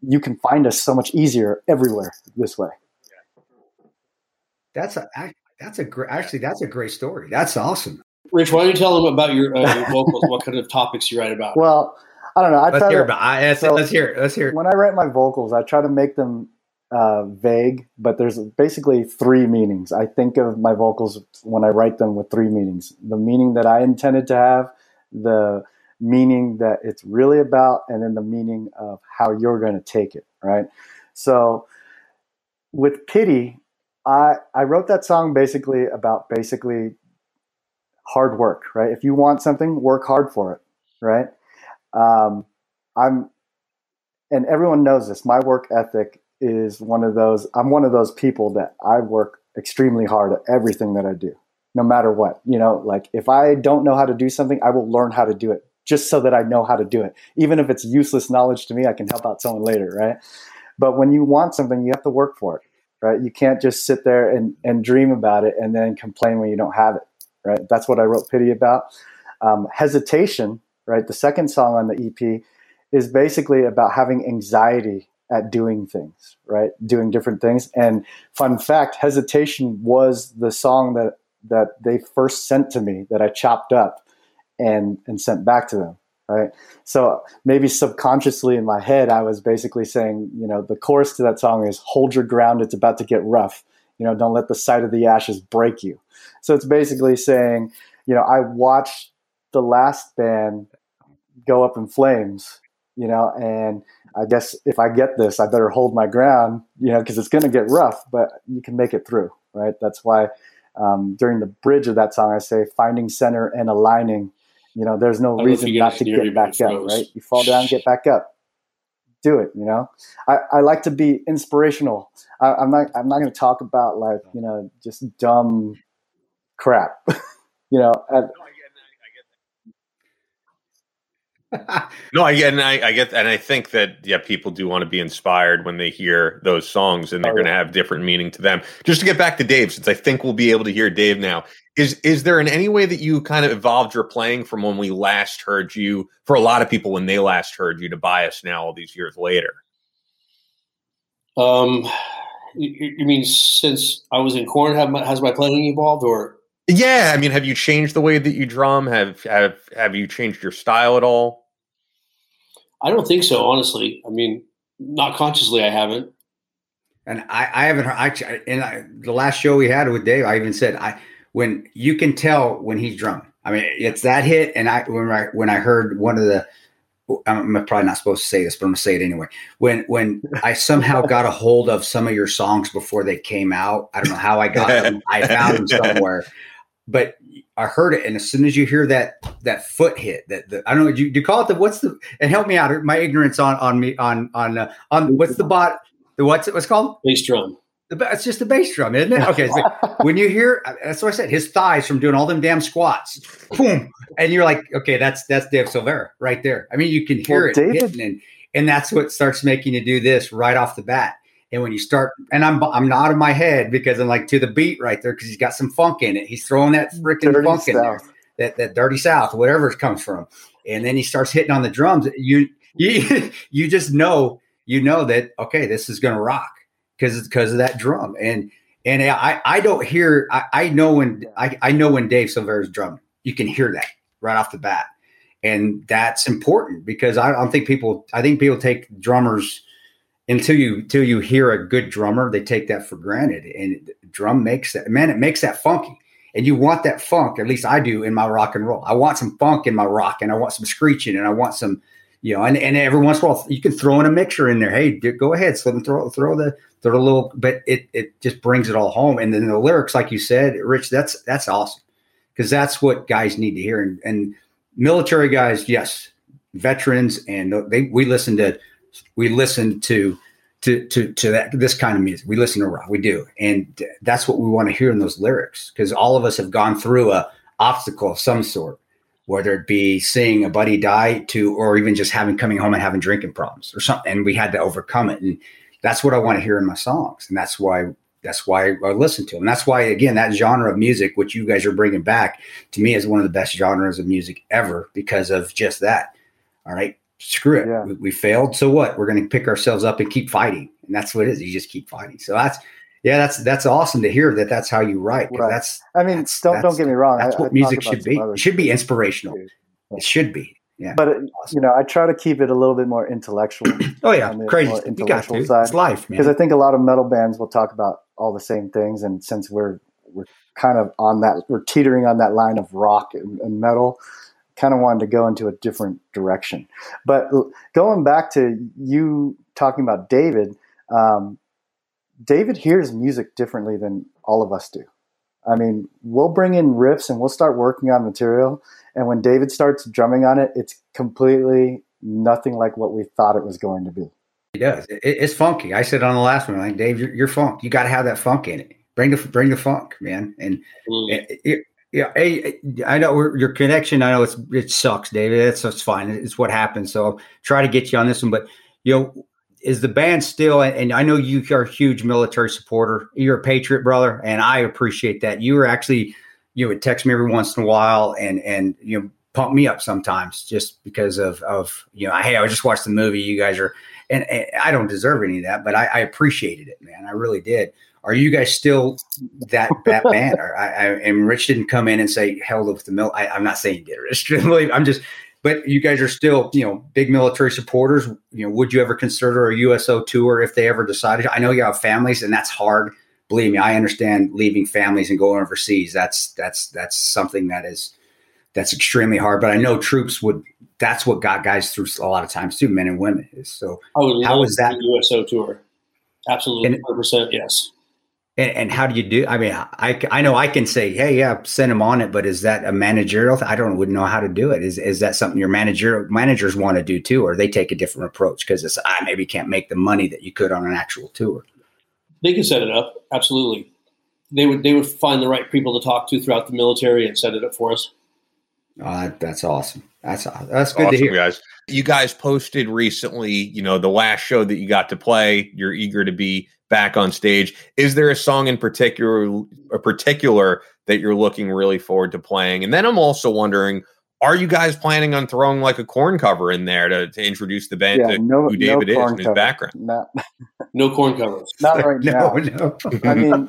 you can find us so much easier everywhere this way. That's a. I- That's a great, actually, that's a great story. That's awesome. Rich, why don't you tell them about your, uh, your vocals, what kind of topics you write about? Well, I don't know. I let's, try hear to, about, I, so let's hear it. Let's hear it. When I write my vocals, I try to make them uh, vague, but there's basically three meanings. I think of my vocals when I write them with three meanings. The meaning that I intended to have, the meaning that it's really about, and then the meaning of how you're going to take it, right? So with Pity, I, I wrote that song basically about basically hard work, right? If you want something, work hard for it, right? Um, I'm, and everyone knows this. My work ethic is one of those. I'm one of those people that I work extremely hard at everything that I do, no matter what. You know, like if I don't know how to do something, I will learn how to do it just so that I know how to do it. Even if it's useless knowledge to me, I can help out someone later, right? But when you want something, you have to work for it. Right? You can't just sit there and, and dream about it and then complain when you don't have it. Right? That's what I wrote Pity about. Um, hesitation, right? The second song on the E P is basically about having anxiety at doing things, right? Doing different things. And fun fact, Hesitation was the song that, that they first sent to me that I chopped up and, and sent back to them. Right. So maybe subconsciously in my head, I was basically saying, you know, the chorus to that song is hold your ground. It's about to get rough. You know, don't let the sight of the ashes break you. So it's basically saying, you know, I watched the last band go up in flames, you know, and I guess if I get this, I better hold my ground, you know, because it's going to get rough, but you can make it through. Right. That's why um, during the bridge of that song, I say finding center and aligning You know, there's no reason not to get back up, right? You fall down, get back up. Do it, you know? I, I like to be inspirational. I, I'm not I'm not going to talk about, like, you know, just dumb crap, you know? I, no, I get, and I, I get, and I think that yeah, people do want to be inspired when they hear those songs, and they're oh, going to yeah. have different meaning to them. Just to get back to Dave, since I think we'll be able to hear Dave now, is is there in any way that you kind of evolved your playing from when we last heard you? For a lot of people, when they last heard you, to Bias now, all these years later. Um, you, you mean since I was in Korn, have my, has my playing evolved, or? Yeah, I mean, have you changed the way that you drum? Have have have you changed your style at all? I don't think so, honestly. I mean, not consciously, I haven't. And I, I haven't heard. I, and I, the last show we had with Dave, I even said, I when you can tell when he's drumming. I mean, it's that hit. And I when I when I heard one of the, I'm probably not supposed to say this, but I'm gonna say it anyway. When when I somehow got a hold of some of your songs before they came out, I don't know how I got them. I found them somewhere. But I heard it, and as soon as you hear that that foot hit, that the, I don't know, do you, do you call it the what's the? And help me out, my ignorance on on me on on uh, on what's the bot? The what's it? What's it called? Bass drum. The, it's just the bass drum, isn't it? Okay, so when you hear, that's what I said. His thighs from doing all them damn squats, boom, and you're like, okay, that's that's Dave Silveria right there. I mean, you can hear well, it, David. Hitting, and and that's what starts making you do this right off the bat. And when you start, and I'm I'm nodding my head because I'm like to the beat right there because he's got some funk in it. He's throwing that freaking funk south. in there, that that dirty South, whatever it comes from. And then he starts hitting on the drums. You you you just know you know that okay, this is gonna rock because it's because of that drum. And and I I don't hear I, I know when I, I know when Dave Silveria's drumming. You can hear that right off the bat, and that's important because I don't think people I think people take drummers. Until you, until you hear a good drummer, they take that for granted. And drum makes that, man, it makes that funky. And you want that funk, at least I do, in my rock and roll. I want some funk in my rock, and I want some screeching, and I want some, you know. And, and every once in a while, you can throw in a mixer in there. Hey, dude, go ahead, slip and throw, throw the, throw the little. But it, it just brings it all home. And then the lyrics, like you said, Rich, that's that's awesome because that's what guys need to hear. And, and military guys, yes, veterans, and they we listen to. We listen to to to to that this kind of music. We listen to rock. We do, and that's what we want to hear in those lyrics because all of us have gone through a obstacle of some sort, whether it be seeing a buddy die to, or even just having coming home and having drinking problems or something, and we had to overcome it. And that's what I want to hear in my songs, and that's why that's why I listen to them. And that's why, again, that genre of music, which you guys are bringing back, to me is one of the best genres of music ever because of just that. All right. Screw it. Yeah. We, we failed. So what? We're going to pick ourselves up and keep fighting. And that's what it is. You just keep fighting. So that's, yeah, that's, that's awesome to hear that that's how you write. Right. That's, I mean, that's, don't, that's, don't get me wrong. That's I, what I music should be. It should be inspirational. Yeah. It should be. Yeah. But, it, awesome. you know, I try to keep it a little bit more intellectual. oh, yeah. On the Crazy. Intellectual you got to. It's life, man. Because I think a lot of metal bands will talk about all the same things. And since we're, we're kind of on that, we're teetering on that line of rock and, and metal. Kind of wanted to go into a different direction. But going back to you talking about David, um, David hears music differently than all of us do. I mean, we'll bring in riffs and we'll start working on material. And when David starts drumming on it, it's completely nothing like what we thought it was going to be. He does. It, it's funky. I said on the last one, like, Dave, you're, you're funk. You got to have that funk in it. Bring the, bring the funk, man. And it, it, Yeah, I, I know we're, your connection. I know it's it sucks, David. It's, it's fine. It's what happens. So I'll try to get you on this one. But, you know, is the band still, and I know you are a huge military supporter. You're a patriot, brother, and I appreciate that. You were actually, you would text me every once in a while and, and you know, pump me up sometimes just because of, of you know, hey, I just watched the movie. You guys are, and, and I don't deserve any of that, but I, I appreciated it, man. I really did. Are you guys still that that band? Or I, I, and Rich didn't come in and say, hell with the mill. I'm not saying you did, Rich. I'm just, but you guys are still, you know, big military supporters. You know, would you ever consider a U S O tour if they ever decided? I know you have families, and that's hard. Believe me, I understand leaving families and going overseas. That's that's that's something that is that's extremely hard. But I know troops would. That's what got guys through a lot of times too, men and women. So I would love how is that U S O tour? Absolutely, one hundred percent yes. And, and how do you do? I mean, I, I know I can say, hey, yeah, send them on it. But is that a managerial thing? I don't wouldn't know how to do it. Is is that something your manager managers want to do too, or they take a different approach because it's I maybe can't make the money that you could on an actual tour? They can set it up, absolutely. They would they would find the right people to talk to throughout the military and set it up for us. Uh, that's awesome. That's that's good awesome, to hear, guys. You guys posted recently, you know, the last show that you got to play. You're eager to be back on stage. Is there a song in particular, a particular that you're looking really forward to playing? And then I'm also wondering, are you guys planning on throwing like a Korn cover in there to, to introduce the band yeah, to no, who David no is and his cover. Background? No, no Korn covers. Not right now. No, no. I mean,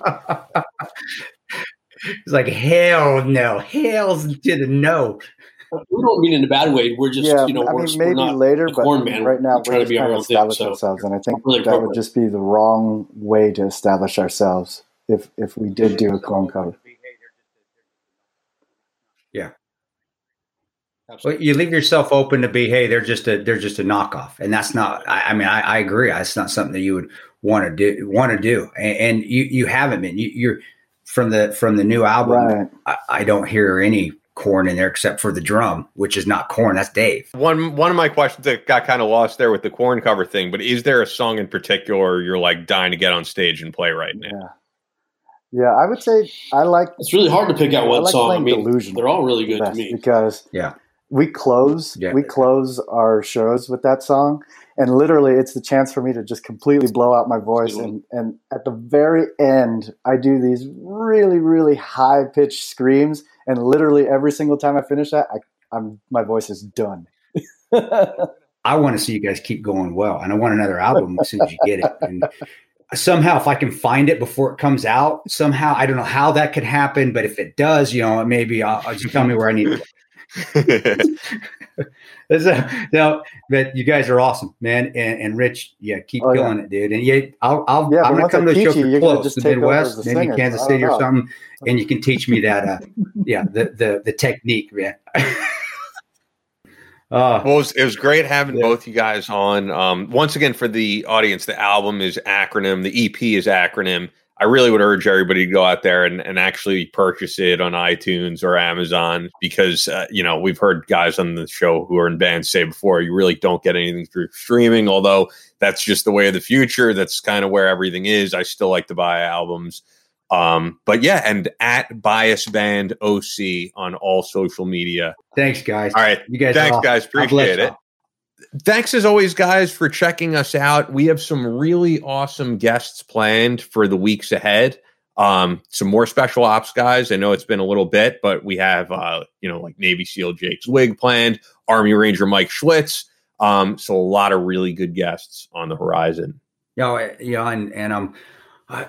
it's like hell no, hell's to the no. We don't mean in a bad way. We're just, yeah, you know, I we're, mean, maybe we're not later, but Korn, man. Right now we're, we're just trying to establish thing, ourselves. So and I think really that would just be the wrong way to establish ourselves if if we did do a Korn cover. Yeah. Absolutely. Well, you leave yourself open to be, hey, they're just a they're just a knockoff. And that's not, I, I mean, I, I agree. It's not something that you would want to do, want to do. And, and you, you haven't been. You, you're from the, from the new album, right. I, I don't hear any Korn in there except for the drum, which is not Korn, that's Dave. One one of my questions that got kind of lost there with the Korn cover thing, but is there a song in particular you're like dying to get on stage and play right now? Yeah, yeah I would say I like... It's really hard to pick out one I like song. I mean, Delusion they're all really good to me. Because yeah. we close yeah. we close our shows with that song, and literally it's the chance for me to just completely blow out my voice. And, and at the very end, I do these really, really high-pitched screams. And literally every single time I finish that, I, I'm my voice is done. I want to see you guys keep going well, and I want another album as soon as you get it. And somehow, if I can find it before it comes out, somehow I don't know how that could happen, but if it does, you know, maybe I'll, I'll just tell me where I need it. So, no, but you guys are awesome, man, and, and Rich, yeah, keep oh, killing yeah. it, dude. And yeah, I'll, I'll, yeah, I'm gonna come to the show for you, close the Midwest, maybe singers, Kansas City or something, and you can teach me that, uh, yeah, the, the the technique, man. uh, well, it was, it was great having yeah. both you guys on. Um, once again, for the audience, the album is Acronym, the E P is Acronym. I really would urge everybody to go out there and, and actually purchase it on iTunes or Amazon because, uh, you know, we've heard guys on the show who are in bands say before, you really don't get anything through streaming, although that's just the way of the future. That's kind of where everything is. I still like to buy albums. Um, but yeah, and at Bias Band O C on all social media. Thanks, guys. All right. You guys Thanks, guys. Appreciate it. Thanks as always, guys, for checking us out. We have some really awesome guests planned for the weeks ahead. Um, some more special ops guys. I know it's been a little bit, but we have, uh, you know, like Navy SEAL Jake Zwig planned, Army Ranger Mike Schlitz. Um, so a lot of really good guests on the horizon. Yeah, yeah, and and um,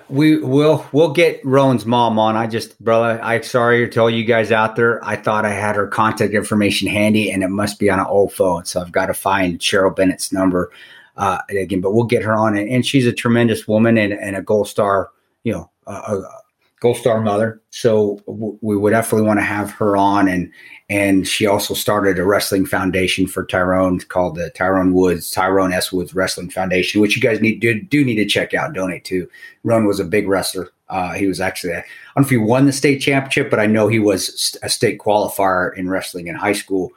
we will we'll get Rowan's mom on. I just, brother, I'm sorry to all you guys out there. I thought I had her contact information handy, and it must be on an old phone. So I've got to find Cheryl Bennett's number uh, again. But we'll get her on, and, and she's a tremendous woman and, and a gold star, you know, a, a gold star mother. So w- we would definitely want to have her on, and and she also started a wrestling foundation for Tyrone called the Tyrone Woods, Tyrone S. Woods Wrestling Foundation, which you guys need do, do need to check out, donate to. Ron was a big wrestler. Uh, he was actually, I don't know if he won the state championship, but I know he was a state qualifier in wrestling in high school.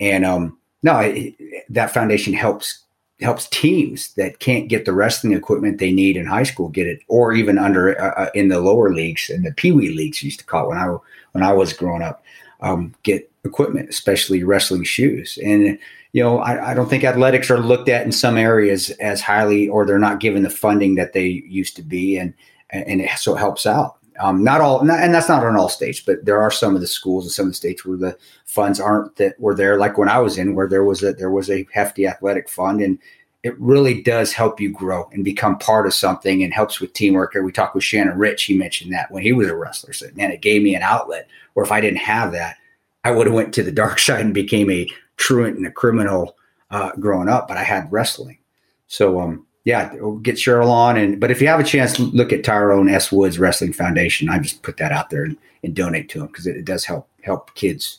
And um, no, it, that foundation helps helps teams that can't get the wrestling equipment they need in high school get it, or even under uh, in the lower leagues, in the pee wee leagues used to call it when I when I was growing up, um, get equipment, especially wrestling shoes. And you know, I, I don't think athletics are looked at in some areas as highly, or they're not given the funding that they used to be, and and it, so it helps out. Um, not all, and that's not on all states, but there are some of the schools and some of the states where the funds aren't that were there. Like when I was in, where there was a there was a hefty athletic fund, and it really does help you grow and become part of something, and helps with teamwork. We talked with Shannon Rich; he mentioned that when he was a wrestler, said, "Man, it gave me an outlet. Where if I didn't have that, I would have went to the dark side and became a truant and a criminal uh, growing up. But I had wrestling, so." um Yeah, get Cheryl on, and but if you have a chance, look at Tyrone S. Woods Wrestling Foundation. I just put that out there and, and donate to them because it, it does help help kids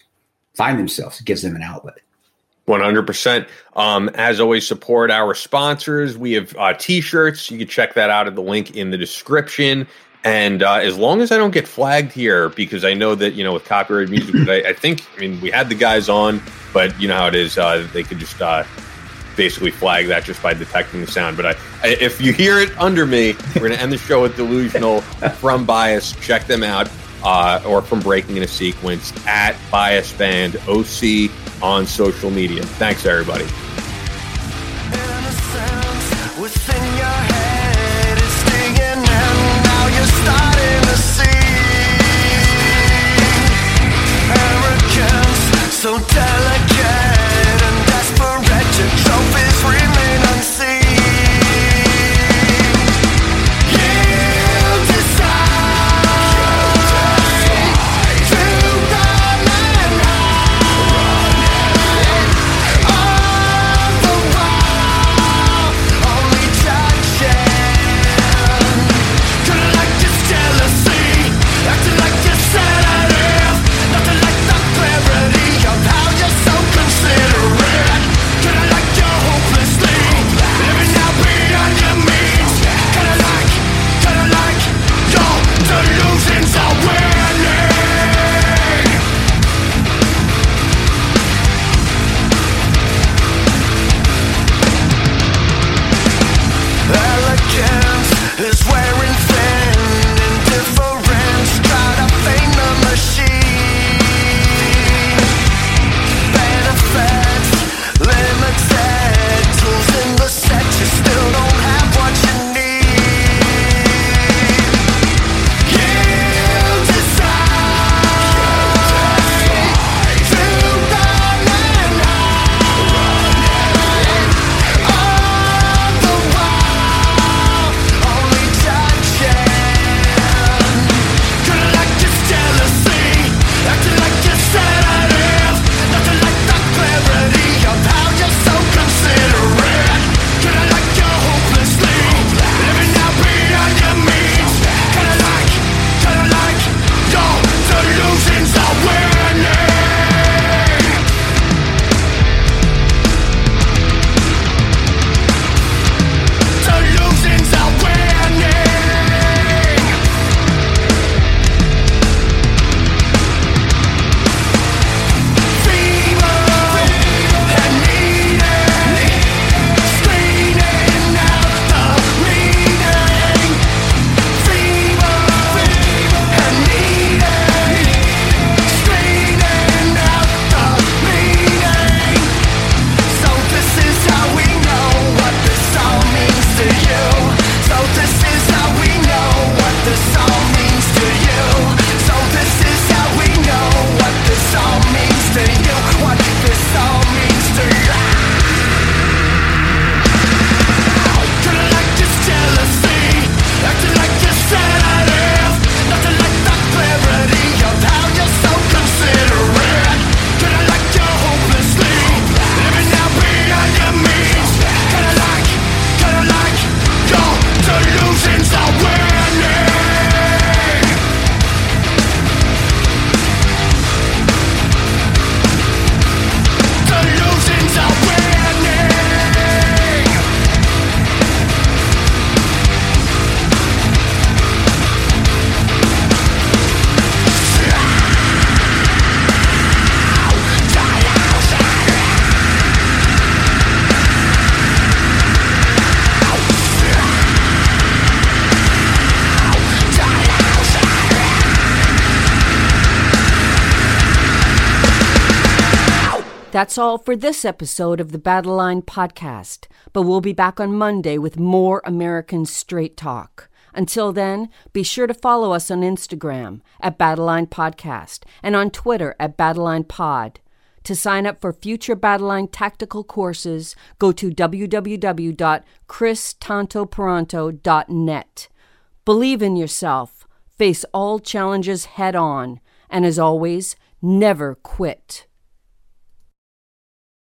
find themselves. It gives them an outlet. One hundred percent. As always, support our sponsors. We have uh, T-shirts. You can check that out at the link in the description. And uh, as long as I don't get flagged here, because I know that, you know, with copyrighted music, I, I think, I mean, we had the guys on, but you know how it is. Uh, they could just uh, basically flag that just by detecting the sound. But I, I, if you hear it under me, we're going to end the show with Delusional from Bias. Check them out. Uh, or from Breaking in a Sequence at Bias Band O C on social media. Thanks, everybody. So delicate and desperate, your trophies remain unseen. You decide to run and hide on the wall, only judging. Couldn't like this jealousy, acting like this sedative, nothing like the clarity. Delusions are winning. Elegance is wearing thin. Indifference, try to feign the machine. Benefits, limited tools in the set. You still don't have what you need. That's all for this episode of the Battle Line Podcast, but we'll be back on Monday with more American Straight Talk. Until then, be sure to follow us on Instagram at Battle Line Podcast and on Twitter at Battle Line Pod. To sign up for future Battle Line tactical courses, go to w w w dot chris tanto paranto dot net. Believe in yourself, face all challenges head on, and as always, never quit.